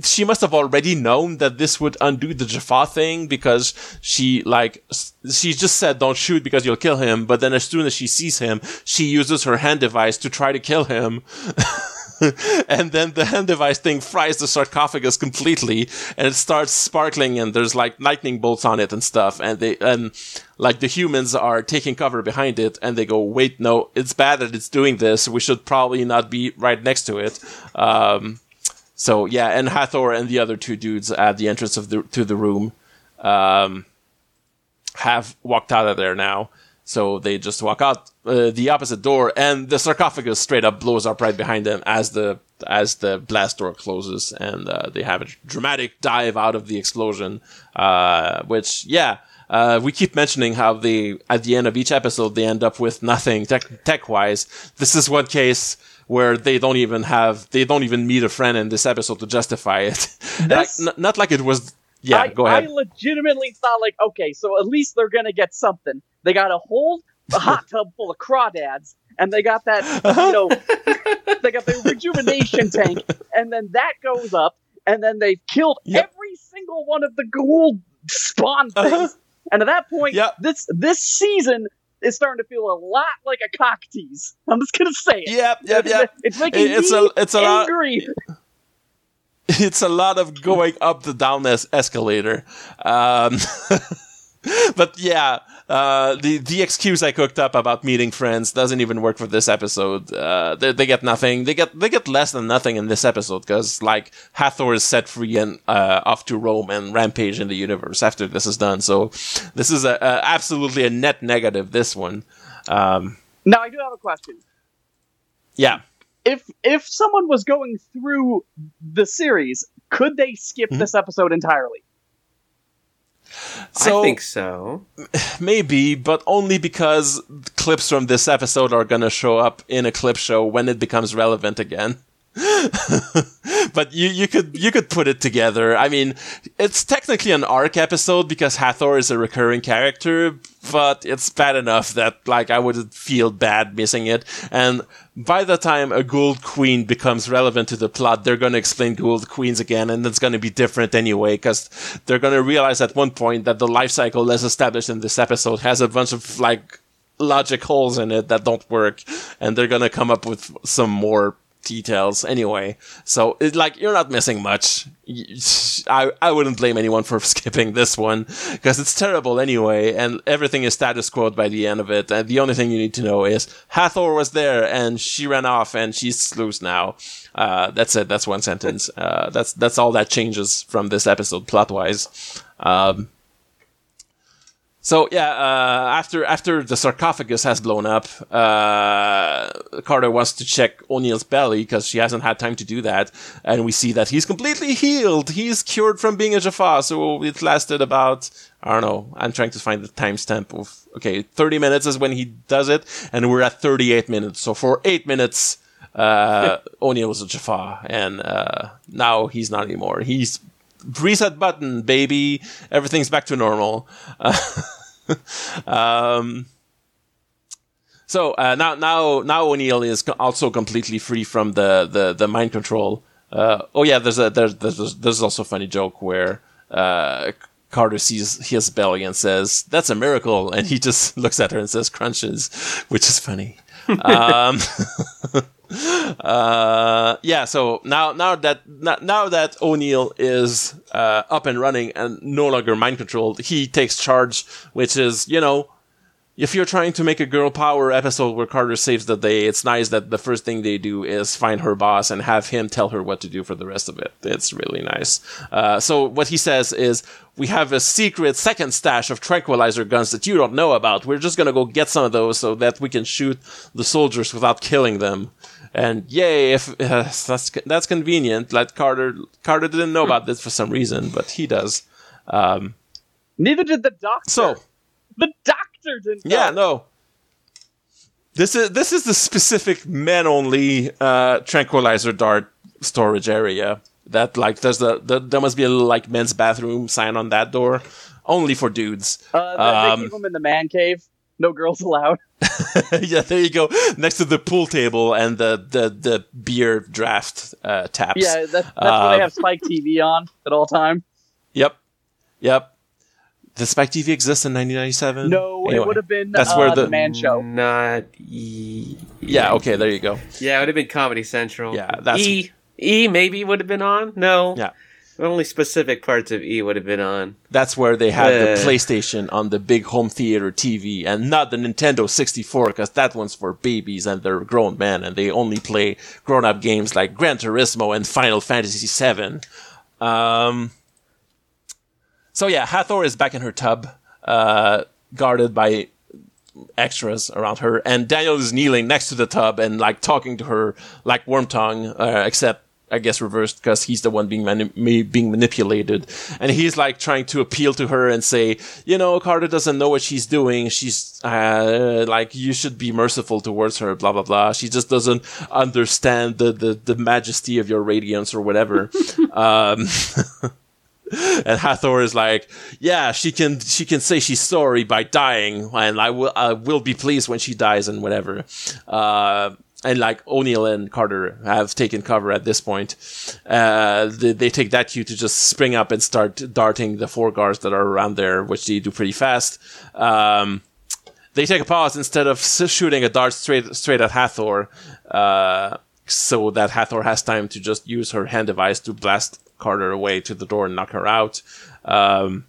She must have already known that this would undo the Jaffa thing, because she, like, she just said, don't shoot because you'll kill him. But then as soon as she sees him, she uses her hand device to try to kill him. And then the hand device thing fries the sarcophagus completely, and it starts sparkling, and there's like lightning bolts on it and stuff, and they and like the humans are taking cover behind it, and they go, wait, no, it's bad that it's doing this, we should probably not be right next to it. Um so yeah, and Hathor and the other two dudes at the entrance of the to the room um have walked out of there now. So they just walk out uh, the opposite door, and the sarcophagus straight up blows up right behind them as the as the blast door closes, and uh, they have a dramatic dive out of the explosion. Uh, which, yeah, uh, we keep mentioning how they at the end of each episode they end up with nothing tech tech wise. This is one case where they don't even have they don't even meet a friend in this episode to justify it. Like, n- not like it was. Yeah, I, go ahead. I legitimately thought, like, okay, so at least they're gonna get something. They got a whole hot tub full of crawdads, and they got that, you know, they got the rejuvenation tank, and then that goes up, and then they've killed yep. every single one of the Goa'uld spawn things. Uh-huh. And at that point, yep. this this season is starting to feel a lot like a cock tease. I'm just gonna say it. Yep, yep, it's, yep. It's making it, it's me a, it's a angry. Lot. It's a lot of going up the down es- escalator. Um, but yeah, uh, the, the excuse I cooked up about meeting friends doesn't even work for this episode. Uh, they, they get nothing. They get, they get less than nothing in this episode, because like Hathor is set free and, uh, off to roam and rampage in the universe after this is done. So this is a, a absolutely a net negative, this one. Um, now I do have a question. Yeah. If if someone was going through the series, could they skip mm-hmm. this episode entirely? So, I think so. Maybe, but only because clips from this episode are going to show up in a clip show when it becomes relevant again. But you, you could you could put it together. I mean, it's technically an arc episode because Hathor is a recurring character, but it's bad enough that like I would feel bad missing it. And by the time a Goa'uld Queen becomes relevant to the plot, they're going to explain Goa'uld Queens again, and it's going to be different anyway because they're going to realize at one point that the life cycle as established in this episode has a bunch of like logic holes in it that don't work, and they're going to come up with some more details anyway, so it's like you're not missing much. I, I wouldn't blame anyone for skipping this one because it's terrible anyway, and everything is status quo by the end of it. And the only thing you need to know is Hathor was there and she ran off and she's loose now. Uh, that's it. That's one sentence. Uh, that's that's all that changes from this episode plot wise. Um, So, yeah, uh, after after the sarcophagus has blown up, uh, Carter wants to check O'Neill's belly because she hasn't had time to do that. And we see that he's completely healed. He's cured from being a Jaffa. So it lasted about, I don't know, I'm trying to find the timestamp of, okay, thirty minutes is when he does it. And we're at thirty-eight minutes. So for eight minutes, uh, O'Neill was a Jaffa. And uh, now he's not anymore. He's... reset button, baby. Everything's back to normal. Uh, um, so uh, now, now, now O'Neill is co- also completely free from the the, the mind control. Uh, oh yeah, there's a there's there's there's also a funny joke where uh, Carter sees his belly and says, "That's a miracle," and he just looks at her and says, "Crunches," which is funny. um, Uh, yeah, so now, now that, now that O'Neill is, uh, up and running and no longer mind controlled, he takes charge, which is, you know, if you're trying to make a girl power episode where Carter saves the day, it's nice that the first thing they do is find her boss and have him tell her what to do for the rest of it. It's really nice. Uh, so what he says is, we have a secret second stash of tranquilizer guns that you don't know about. We're just gonna go get some of those so that we can shoot the soldiers without killing them. And yay, if uh, that's that's convenient. Like Carter, Carter didn't know about this for some reason, but he does. Um, Neither did the doctor. So the doctor didn't. Yeah, know. no. This is this is the specific men-only uh, tranquilizer dart storage area. That like there's the, the there must be a little like men's bathroom sign on that door, only for dudes. Uh, they um, keep them in the man cave. No girls allowed. Yeah, there you go. Next to the pool table and the the, the beer draft uh, taps. Yeah, that's, that's uh, why they have Spike T V on at all time. Yep, yep. Does Spike T V exist in nineteen ninety-seven? No, anyway, it would have been that's uh, where the, the Man Show. Not E. Yeah. Okay. There you go. Yeah, it would have been Comedy Central. Yeah, that's E. E maybe would have been on. No. Yeah. Only specific parts of E would have been on. That's where they had uh, the PlayStation on the big home theater T V and not the Nintendo sixty-four because that one's for babies and they're grown men and they only play grown-up games like Gran Turismo and Final Fantasy seven. Um, so yeah, Hathor is back in her tub, uh, guarded by extras around her, and Daniel is kneeling next to the tub and like talking to her like Wormtongue, uh, except I guess reversed because he's the one being mani- ma- being manipulated, and he's like trying to appeal to her and say, you know, Carter doesn't know what she's doing. She's uh, like, you should be merciful towards her. Blah blah blah. She just doesn't understand the the, the majesty of your radiance or whatever. um, and Hathor is like, yeah, she can she can say she's sorry by dying, and I will I will be pleased when she dies and whatever. Uh, And like O'Neill and Carter have taken cover at this point. Uh, they, they take that cue to just spring up and start darting the four guards that are around there, which they do pretty fast. Um, they take a pause instead of shooting a dart straight straight at Hathor, uh, so that Hathor has time to just use her hand device to blast Carter away to the door and knock her out. Um,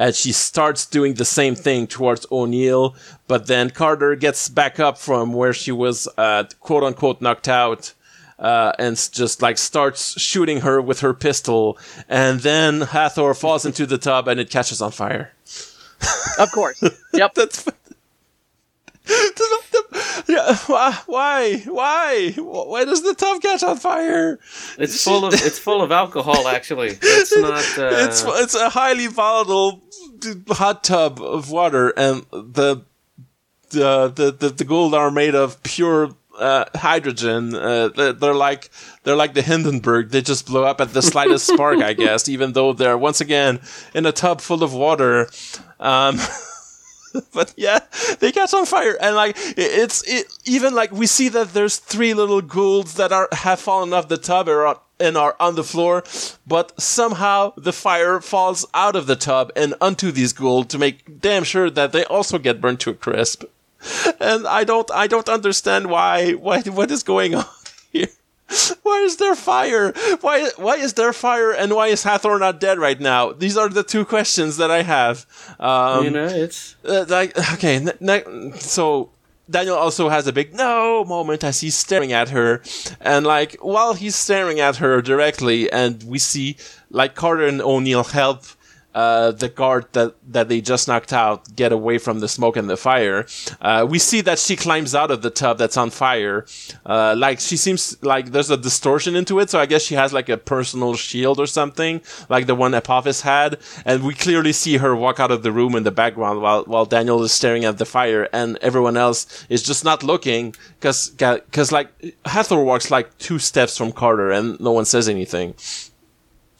And she starts doing the same thing towards O'Neill, but then Carter gets back up from where she was, uh, quote unquote, knocked out, uh, and just like starts shooting her with her pistol. And then Hathor falls into the tub and it catches on fire. Of course. Yep. That's Yeah, why? Why? Why does the tub catch on fire? It's full of it's full of alcohol. Actually, it's not. Uh... It's it's a highly volatile hot tub of water, and the the the the, the Goa'uld are made of pure uh, hydrogen. Uh, they're like they're like the Hindenburg. They just blow up at the slightest spark, I guess. Even though they're once again in a tub full of water. Um, But yeah, they catch on fire, and like it's it even like we see that there's three little Goa'ulds that are have fallen off the tub or are, and are on the floor, but somehow the fire falls out of the tub and onto these Goa'uld to make damn sure that they also get burned to a crisp. And I don't I don't understand why why what is going on here. Why is there fire? Why why is there fire, and why is Hathor not dead right now? These are the two questions that I have. Um, you know, it's... Uh, like, okay, n- n- so Daniel also has a big no moment as he's staring at her. And, like, while he's staring at her directly, and we see, like, Carter and O'Neill help uh, the guard that, that they just knocked out get away from the smoke and the fire. Uh, we see that she climbs out of the tub that's on fire. Uh, like she seems like there's a distortion into it. So I guess she has like a personal shield or something like the one Apophis had. And we clearly see her walk out of the room in the background while, while Daniel is staring at the fire and everyone else is just not looking because, because like Hathor walks like two steps from Carter and no one says anything.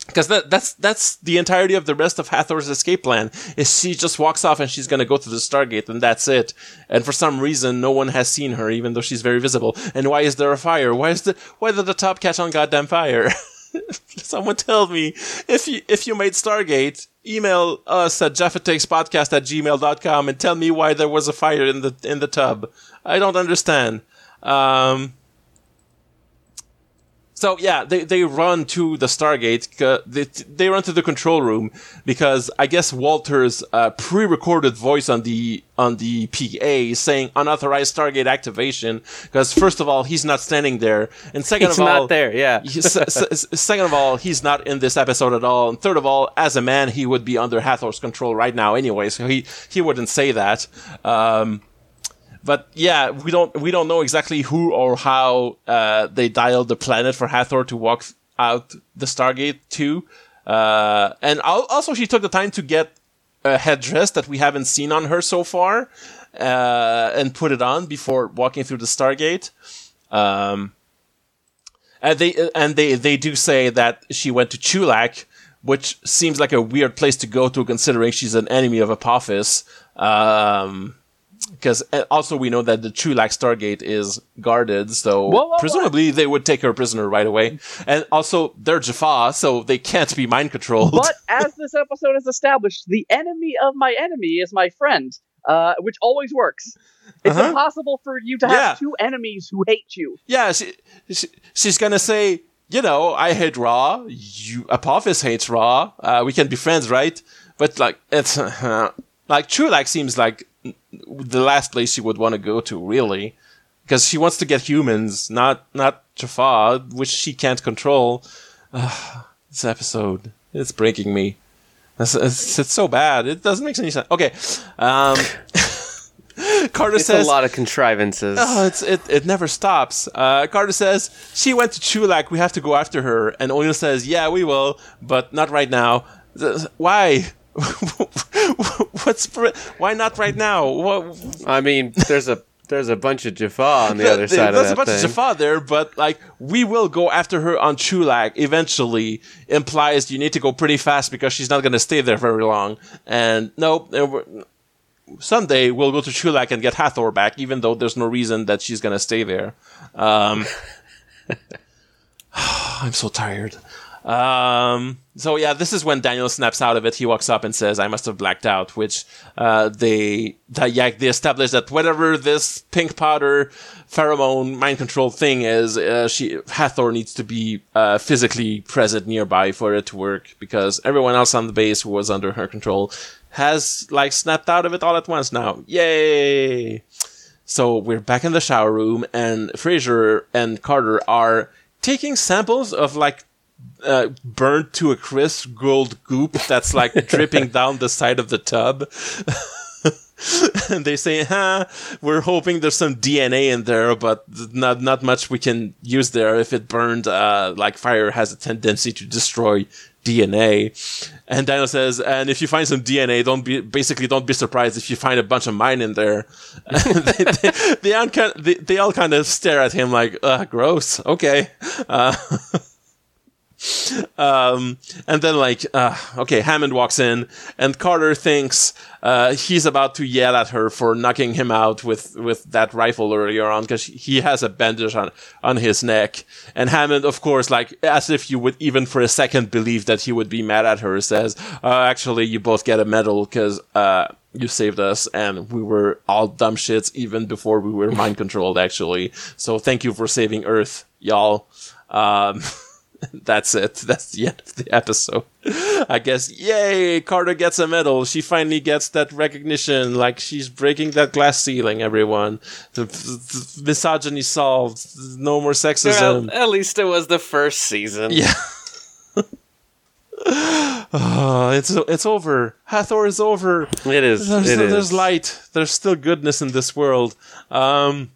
Because that, that's that's the entirety of the rest of Hathor's escape plan, is she just walks off and she's going to go to the Stargate, and that's it. And for some reason, no one has seen her, even though she's very visible. And why is there a fire? Why is the why did the top catch on goddamn fire? Someone tell me. If you if you made Stargate, email us at jaffatakes podcast at gmail dot com and tell me why there was a fire in the in the tub. I don't understand. Um... So, yeah, they, they run to the Stargate. Uh, they, they run to the control room because I guess Walter's uh, pre-recorded voice on the on the P A saying unauthorized Stargate activation. Because, first of all, he's not standing there. And second he's of all... He's not there, yeah. s- s- second of all, he's not in this episode at all. And third of all, as a man, he would be under Hathor's control right now anyway. So he, he wouldn't say that. Um... But yeah, we don't we don't know exactly who or how uh, they dialed the planet for Hathor to walk out the Stargate to. Uh, and also, she took the time to get a headdress that we haven't seen on her so far uh, and put it on before walking through the Stargate. Um, and they and they, they do say that she went to Chulak, which seems like a weird place to go to considering she's an enemy of Apophis. Um... Because also we know that the Chulak Stargate is guarded, so whoa, whoa, presumably whoa. They would take her prisoner right away. And also, they're Jaffa, so they can't be mind-controlled. But as this episode has established, the enemy of my enemy is my friend, uh, which always works. It's uh-huh. impossible for you to have yeah. two enemies who hate you. Yeah, she, she she's going to say, you know, I hate Ra, you, Apophis hates Ra, uh, we can be friends, right? But, like, it's... Uh, like, Chulak seems like... the last place she would want to go to, really, because she wants to get humans, not not Jaffa, which she can't control. Uh, this episode, it's breaking me. It's, it's, it's so bad. It doesn't make any sense. Okay, um, Carter it's says a lot of contrivances. Oh, it's it it never stops. Uh, Carter says she went to Chulak. We have to go after her. And O'Neill says, "Yeah, we will, but not right now." Why? What's why not right now? What? I mean, there's a there's a bunch of Jaffa on the other side of that thing. There's a bunch of Jaffa there, but like we will go after her on Chulak eventually. Implies you need to go pretty fast because she's not going to stay there very long. And no, someday we'll go to Chulak and get Hathor back, even though there's no reason that she's going to stay there. Um, I'm so tired. Um, so yeah, this is when Daniel snaps out of it. He walks up and says, I must have blacked out, which, uh, they, they, yeah, they established that whatever this pink powder pheromone mind control thing is, uh, she, Hathor needs to be, uh, physically present nearby for it to work because everyone else on the base who was under her control has, like, snapped out of it all at once now. Yay! So we're back in the shower room and Fraiser and Carter are taking samples of, like, Uh, burnt to a crisp gold goop that's like dripping down the side of the tub. And they say, huh, we're hoping there's some D N A in there, but not not much we can use there. If it burned, uh, like fire has a tendency to destroy D N A. And Daniel says, and if you find some D N A, don't be, basically don't be surprised if you find a bunch of mine in there. they, they, they, all kind of, they, they all kind of stare at him like, uh, gross. Okay. Uh, Um, and then like, uh, okay, Hammond walks in and Carter thinks, uh, he's about to yell at her for knocking him out with, with that rifle earlier on, because he has a bandage on, on his neck. And Hammond, of course, like, as if you would even for a second believe that he would be mad at her, says, uh, actually, you both get a medal because, uh, you saved us and we were all dumb shits even before we were mind controlled, actually. So thank you for saving Earth, y'all. Um... That's it. That's the end of the episode. I guess, yay, Carter gets a medal. She finally gets that recognition. Like, she's breaking that glass ceiling, everyone. The, the misogyny solved. No more sexism. Well, at least it was the first season. Yeah. oh, it's it's over. Hathor is over. It is. There's, it is. There's light. There's still goodness in this world. Um...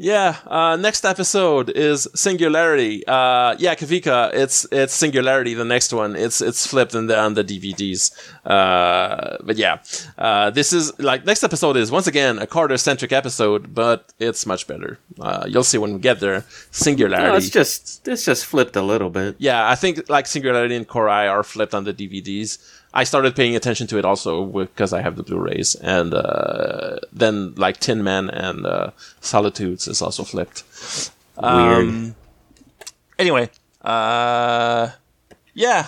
Yeah, uh, next episode is Singularity. Uh, yeah, Kavika, it's, it's Singularity, the next one. It's, it's flipped in the, on the D V Ds. Uh, but yeah, uh, this is like, next episode is once again a Carter centric episode, but it's much better. Uh, you'll see when we get there. Singularity. No, it's just, it's just flipped a little bit. Yeah, I think like Singularity and Korai are flipped on the D V Ds. I started paying attention to it also because I have the Blu-rays, and uh, then like Tin Man and uh, Solitudes is also flipped. Um, Weird. Anyway, uh, yeah,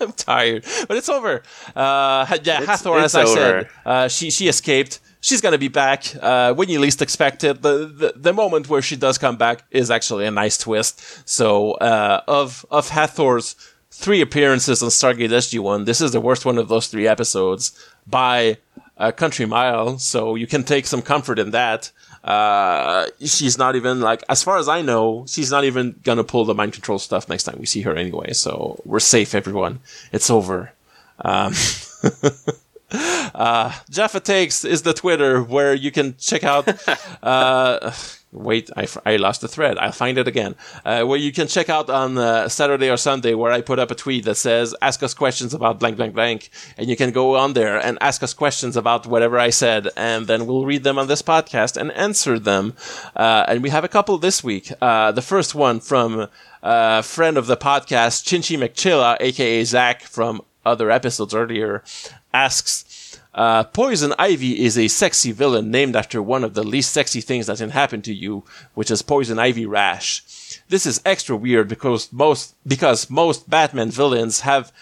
I'm tired, but it's over. Uh, yeah, it's, Hathor, it's as I over. said, uh, she she escaped. She's gonna be back uh, when you least expect it. The, the the moment where she does come back is actually a nice twist. So uh, of of Hathor's three appearances on Stargate S G one. This is the worst one of those three episodes by a country mile, so you can take some comfort in that. Uh, she's not even, like, as far as I know, she's not even gonna pull the mind control stuff next time we see her anyway, so we're safe, everyone. It's over. Um, uh, Jaffa Takes is the Twitter where you can check out... Uh, Wait, I, f- I lost the thread. I'll find it again. Uh, where you can check out on uh, Saturday or Sunday where I put up a tweet that says, ask us questions about blank, blank, blank. And you can go on there and ask us questions about whatever I said. And then we'll read them on this podcast and answer them. Uh, and we have a couple this week. Uh, the first one from a uh, friend of the podcast, Chinchi McChilla, a k a. Zach, from other episodes earlier, asks... Uh, Poison Ivy is a sexy villain named after one of the least sexy things that can happen to you, which is Poison Ivy rash. This is extra weird because most because most Batman villains have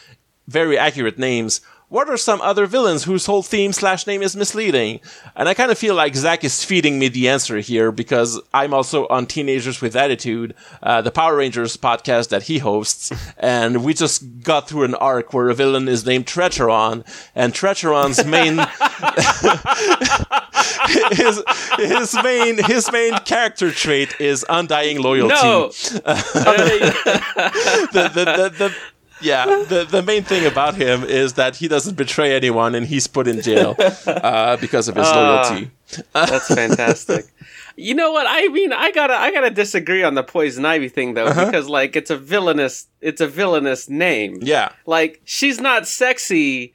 very accurate names. What are some other villains whose whole theme slash name is misleading? And I kind of feel like Zach is feeding me the answer here because I'm also on Teenagers with Attitude, uh, the Power Rangers podcast that he hosts, and we just got through an arc where a villain is named Treacheron, and Treacheron's main his his main his main character trait is undying loyalty. No. the, the, the, the, Yeah, the, the main thing about him is that he doesn't betray anyone and he's put in jail uh, because of his uh, loyalty. That's fantastic. You know what? I mean, I gotta I gotta disagree on the Poison Ivy thing though, uh-huh. because like it's a villainous it's a villainous name. Yeah. Like she's not sexy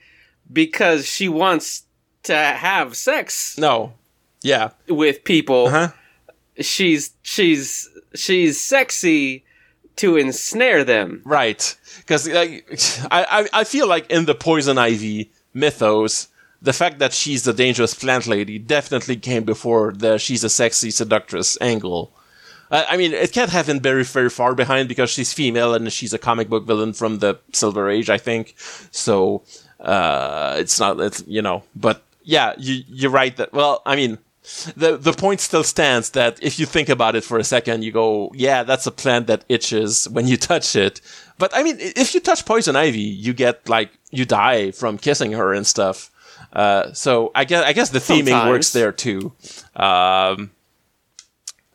because she wants to have sex. No. Yeah. With people. Uh-huh. She's she's she's sexy to ensnare them. Right. Because like, I, I feel like in the Poison Ivy mythos, the fact that she's the dangerous plant lady definitely came before the she's a sexy seductress angle. Uh, I mean, it can't have been very, very far behind because she's female and she's a comic book villain from the Silver Age, I think. So uh, it's not, it's, you know, but yeah, you, you're right. That, well, I mean, the the point still stands that if you think about it for a second, you go, yeah, that's a plant that itches when you touch it. But, I mean, if you touch Poison Ivy, you get, like, you die from kissing her and stuff. Uh, so, I guess I guess the theming Sometimes. works there, too. Um,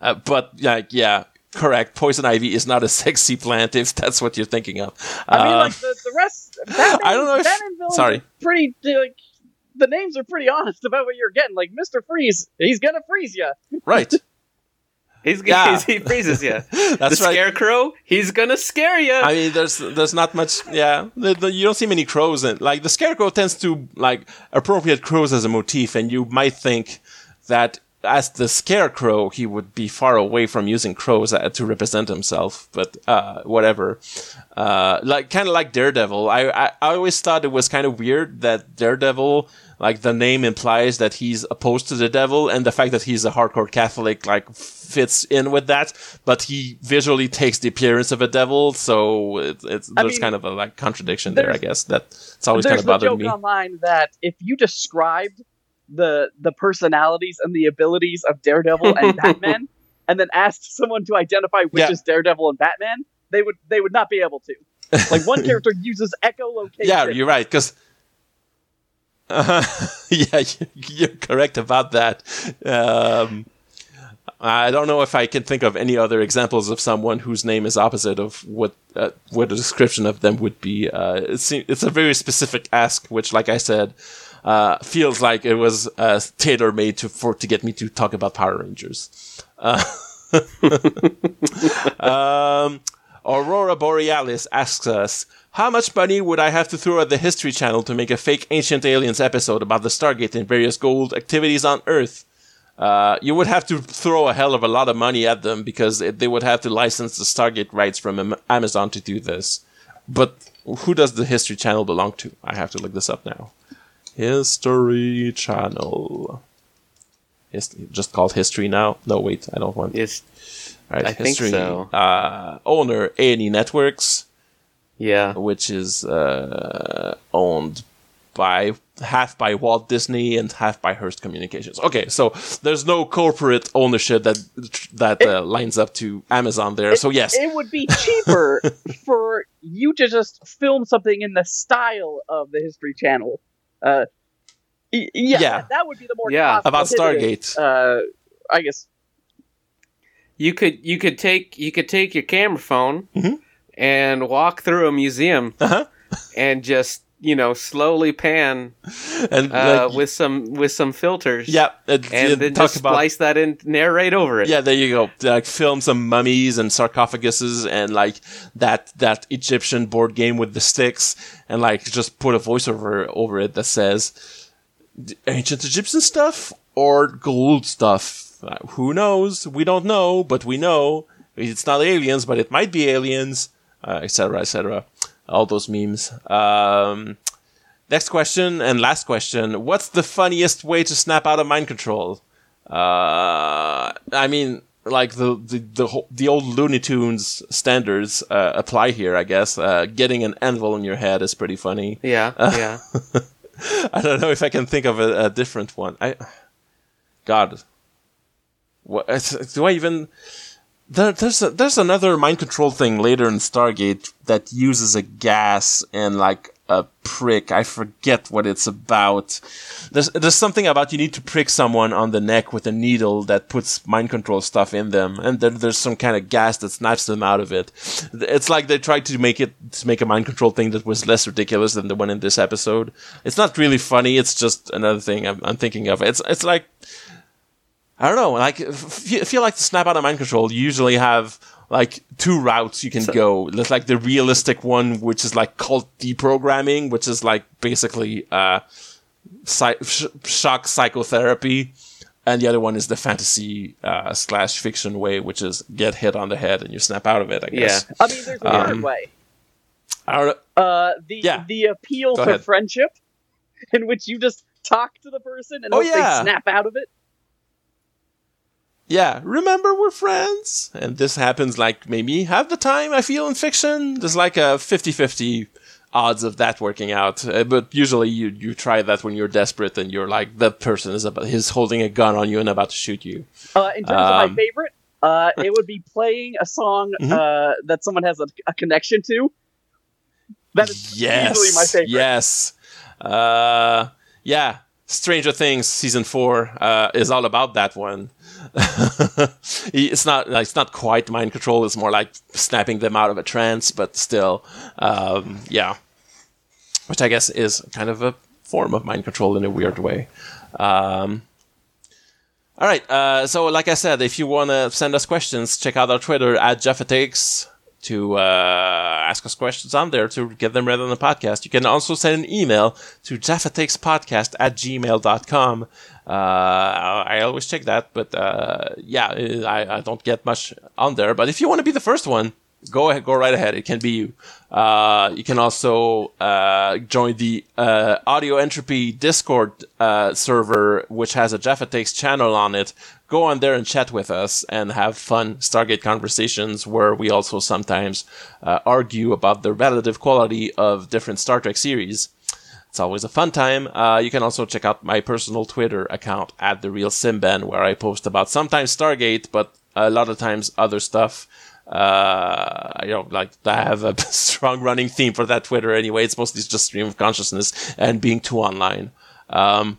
uh, but, like, yeah, correct. Poison Ivy is not a sexy plant, if that's what you're thinking of. Uh, I mean, like, the, the rest... Batman, I don't know if... Sorry. Pretty, like, the names are pretty honest about what you're getting. Like, Mister Freeze, he's gonna freeze you. Right. He's, yeah. he's, he freezes you. That's the right. Scarecrow, he's gonna scare you. I mean, there's there's not much. Yeah, the, the, you don't see many crows, and like the Scarecrow tends to like appropriate crows as a motif, and you might think that as the Scarecrow, he would be far away from using crows uh, to represent himself. But uh, whatever, uh, like kind of like Daredevil. I, I I always thought it was kind of weird that Daredevil. Like, the name implies that he's opposed to the devil, and the fact that he's a hardcore Catholic, like, fits in with that, but he visually takes the appearance of a devil, so it's, it's there's mean, kind of a, like, contradiction there, I guess. That's always kind of bothered me. There's a joke online that if you described the, the personalities and the abilities of Daredevil and Batman, and then asked someone to identify which yeah. is Daredevil and Batman, they would they would not be able to. Like, one character uses echolocation. Yeah, you're right, because... Uh, yeah, you're correct about that. Um, I don't know if I can think of any other examples of someone whose name is opposite of what uh, what a description of them would be. Uh, it's, it's a very specific ask, which, like I said, uh, feels like it was uh, tailor-made to for to get me to talk about Power Rangers. Uh, um, Aurora Borealis asks us, how much money would I have to throw at the History Channel to make a fake Ancient Aliens episode about the Stargate and various Goa'uld activities on Earth? Uh, you would have to throw a hell of a lot of money at them because it, they would have to license the Stargate rights from Amazon to do this. But who does the History Channel belong to? I have to look this up now. History Channel. It's just called History now? No, wait, I don't want... It's, All right, I History, think so. Uh, owner, A and E Networks. Yeah, which is uh, owned by half by Walt Disney and half by Hearst Communications. Okay, so there's no corporate ownership that that it, uh, lines up to Amazon there. It, so yes, it would be cheaper for you to just film something in the style of the History Channel. Uh, yeah, yeah. That, that would be the more yeah about Stargate. Uh, I guess you could you could take you could take your camera phone. Mm-hmm. And walk through a museum uh-huh. and just, you know, slowly pan and uh, like, with some with some filters. Yeah, it, and it then just about, splice that in, narrate over it. Yeah, there you go. Like film some mummies and sarcophaguses and like that that Egyptian board game with the sticks, and like just put a voiceover over it that says ancient Egyptian stuff or Goa'uld stuff. Uh, who knows? We don't know, but we know it's not aliens, but it might be aliens. Uh, et cetera, et cetera. All those memes. Um, next question and last question. What's the funniest way to snap out of mind control? Uh, I mean, like the the the, whole, the old Looney Tunes standards uh, apply here, I guess. Uh, getting an anvil in your head is pretty funny. Yeah, uh, yeah. I don't know if I can think of a, a different one. I, God, what do I even? There, there's a, there's another mind control thing later in Stargate that uses a gas and like a prick. I forget what it's about. There's there's something about you need to prick someone on the neck with a needle that puts mind control stuff in them, and then there's some kind of gas that snaps them out of it. It's like they tried to make it to make a mind control thing that was less ridiculous than the one in this episode. It's not really funny. It's just another thing I'm, I'm thinking of. It's it's like. I don't know, like, if you, if you like to snap out of mind control, you usually have, like, two routes you can so, go. There's, like, the realistic one, which is, like, cult deprogramming, which is, like, basically uh, psych- sh- shock psychotherapy. And the other one is the fantasy uh, slash fiction way, which is get hit on the head and you snap out of it, I guess. Yeah. I mean, there's a um, third way. I don't know. Uh, the, yeah. the appeal go to ahead. Friendship, in which you just talk to the person and oh, hope yeah. they snap out of it. Yeah, remember we're friends? And this happens like maybe half the time I feel in fiction. There's like a fifty-fifty odds of that working out. Uh, but usually you, you try that when you're desperate and you're like, that person is about, he's holding a gun on you and about to shoot you. Uh, in terms um, of my favorite, uh, it would be playing a song mm-hmm. uh, that someone has a, a connection to. That is yes, easily my favorite. Yes. Uh, yeah. Stranger Things season four uh, is all about that one. It's not like it's not quite mind control. It's more like snapping them out of a trance, but still, um, yeah. Which I guess is kind of a form of mind control in a weird way. Um, all right. Uh, so, like I said, if you want to send us questions, check out our Twitter at JaffaTakes to uh, ask us questions on there to get them read on the podcast. You can also send an email to jaffa takes podcast at gmail dot com. Uh, I always check that, but uh, yeah, I, I don't get much on there. But if you want to be the first one, go ahead, go right ahead. It can be you. Uh, you can also uh, join the uh, Audio Entropy Discord uh, server, which has a Jaffa Takes channel on it. Go on there and chat with us and have fun Stargate conversations, where we also sometimes uh, argue about the relative quality of different Star Trek series. It's always a fun time. Uh, you can also check out my personal Twitter account at The Real Simban, where I post about sometimes Stargate, but a lot of times other stuff. Uh, you know, like I have a strong running theme for that Twitter anyway. It's mostly just stream of consciousness and being too online. Um,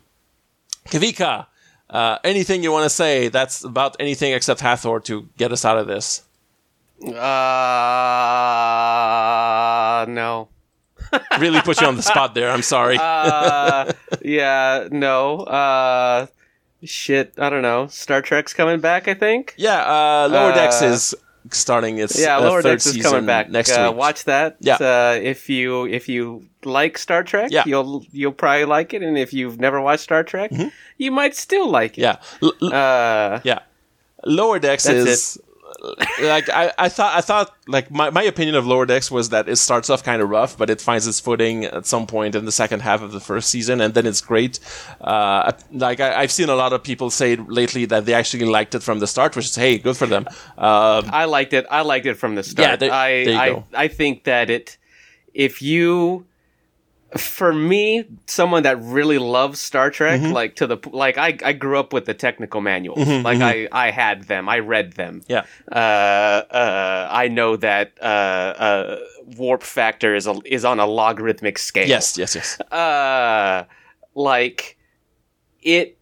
Kavika, uh, anything you want to say? That's about anything except Hathor to get us out of this. Uh, no. Really put you on the spot there. I'm sorry. uh, yeah, no. Uh, shit, I don't know. Star Trek's coming back, I think. Yeah, uh, Lower Decks uh, is... starting its yeah, Lower uh, third Decks is season coming back. Next uh, week. Watch that. Yeah. Uh, if you if you like Star Trek, yeah. you'll you'll probably like it, and if you've never watched Star Trek, mm-hmm. you might still like it. Yeah, L- uh, yeah. Lower Decks is it. like I, I thought I thought like my, my opinion of Lower Decks was that it starts off kind of rough, but it finds its footing at some point in the second half of the first season, and then it's great. Uh, like I, I've seen a lot of people say lately that they actually liked it from the start, which is hey, good for them. Um, I liked it. I liked it from the start. Yeah, there, I, there you I, go. I think that it. If you, for me, someone that really loves Star Trek, mm-hmm. like to the like, I, I grew up with the technical manuals. Mm-hmm, like mm-hmm. I, I had them. I read them. Yeah. Uh, uh, I know that. Uh, uh, warp factor is a, is on a logarithmic scale. Yes, yes, yes. Uh, like it,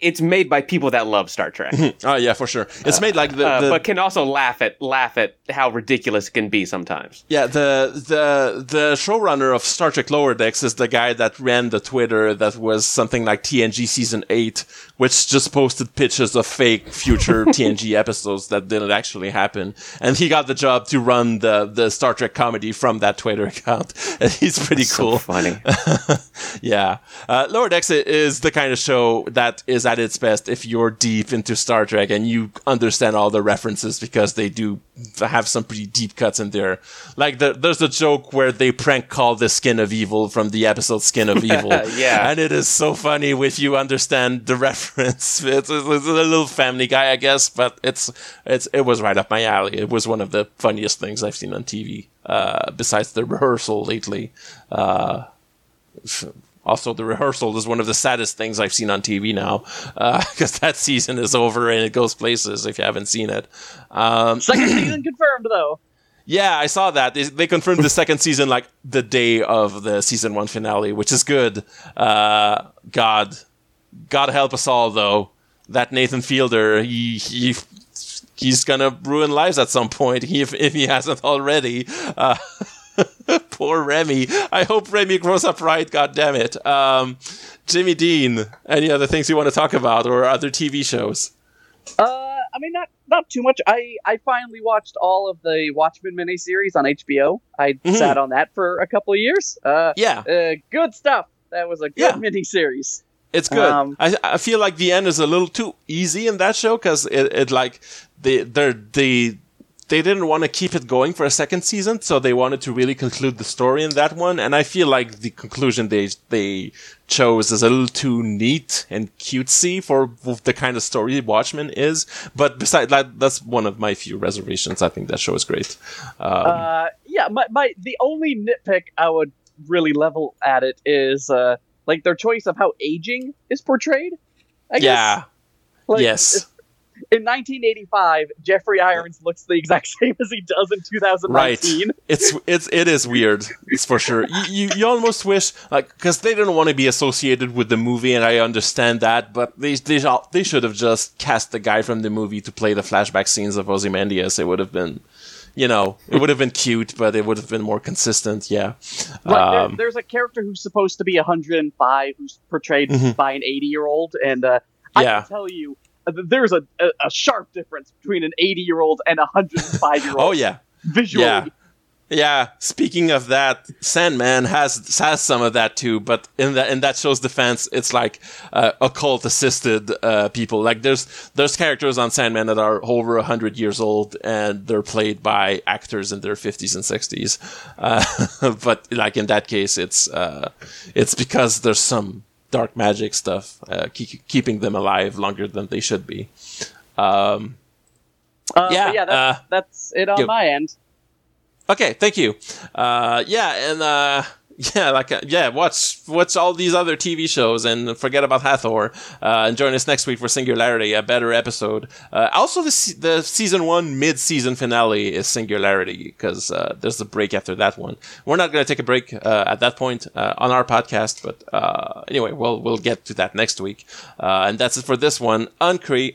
it's made by people that love Star Trek. Mm-hmm. Oh yeah, for sure. It's uh, made like the, uh, the, but can also laugh at laugh at how ridiculous it can be sometimes. Yeah, the the the showrunner of Star Trek Lower Decks is the guy that ran the Twitter that was something like T N G season eight, which just posted pictures of fake future T N G episodes that didn't actually happen. And he got the job to run the the Star Trek comedy from that Twitter account. And he's pretty That's cool. So funny. Yeah. Uh, Lower Decks is the kind of show that is at its best if you're deep into Star Trek and you understand all the references, because they do have some pretty deep cuts in there. Like the, there's a joke where they prank call the Skin of Evil from the episode Skin of Evil. Yeah. And it is so funny if you understand the reference. It's, it's a little Family Guy, I guess, but it's it's it was right up my alley. It was one of the funniest things I've seen on T V, uh, besides The Rehearsal lately. Uh, Also, The Rehearsal is one of the saddest things I've seen on T V now, because uh, that season is over and it goes places if you haven't seen it. Um, second season confirmed, though. Yeah, I saw that. They, they confirmed the second season like the day of the season one finale, which is good. Uh, God, God help us all, though. That Nathan Fielder, he... he he's going to ruin lives at some point, if, if he hasn't already. Uh Poor Remy. I hope Remy grows up right, god damn it. Um, Jimmy Dean, any other things you want to talk about or other T V shows? Uh, I mean, not not too much. I, I finally watched all of the Watchmen miniseries on H B O. I mm-hmm. sat on that for a couple of years. Uh, yeah. Uh, good stuff. That was a good yeah. miniseries. It's good. Um, I I feel like the end is a little too easy in that show, because it, it, like, the they're... the. They didn't want to keep it going for a second season, so they wanted to really conclude the story in that one. And I feel like the conclusion they they chose is a little too neat and cutesy for the kind of story Watchmen is. But besides that, that's one of my few reservations. I think that show is great. Um, uh, yeah, my, my the only nitpick I would really level at it is uh, like their choice of how aging is portrayed, I guess. Yeah. Like, yes. In nineteen eighty-five, Jeffrey Irons looks the exact same as he does in two thousand nineteen. Right. It's it's it is weird. It's for sure. You you, you almost wish, like, because they didn't want to be associated with the movie, and I understand that, but they they they should have just cast the guy from the movie to play the flashback scenes of Ozymandias. It would have been you know, it would have been cute, but it would have been more consistent. Yeah. Right, um, there, there's a character who's supposed to be one hundred five, who's portrayed mm-hmm. by an eighty-year-old, and uh, I yeah. can tell you, there's a, a, a sharp difference between an eighty-year-old and a one hundred five-year-old. Oh, yeah. Visually. Yeah. Yeah, speaking of that, Sandman has has some of that too, but in that in that show's defense, it's like uh, occult assisted uh, people. Like there's there's characters on Sandman that are over one hundred years old, and they're played by actors in their fifties and sixties. Uh, but like in that case, it's uh, it's because there's some dark magic stuff uh, keep, keeping them alive longer than they should be. Um, uh, yeah, yeah, that's, uh, that's it on yeah. my end. Okay, thank you. Uh, yeah, and uh, yeah, like uh, yeah, watch watch all these other T V shows and forget about Hathor. Uh, and join us next week for Singularity, a better episode. Uh, also, the the season one mid season finale is Singularity, because uh, there's a break after that one. We're not going to take a break uh, at that point uh, on our podcast, but uh, anyway, we'll we'll get to that next week. Uh, and that's it for this one. Uncree.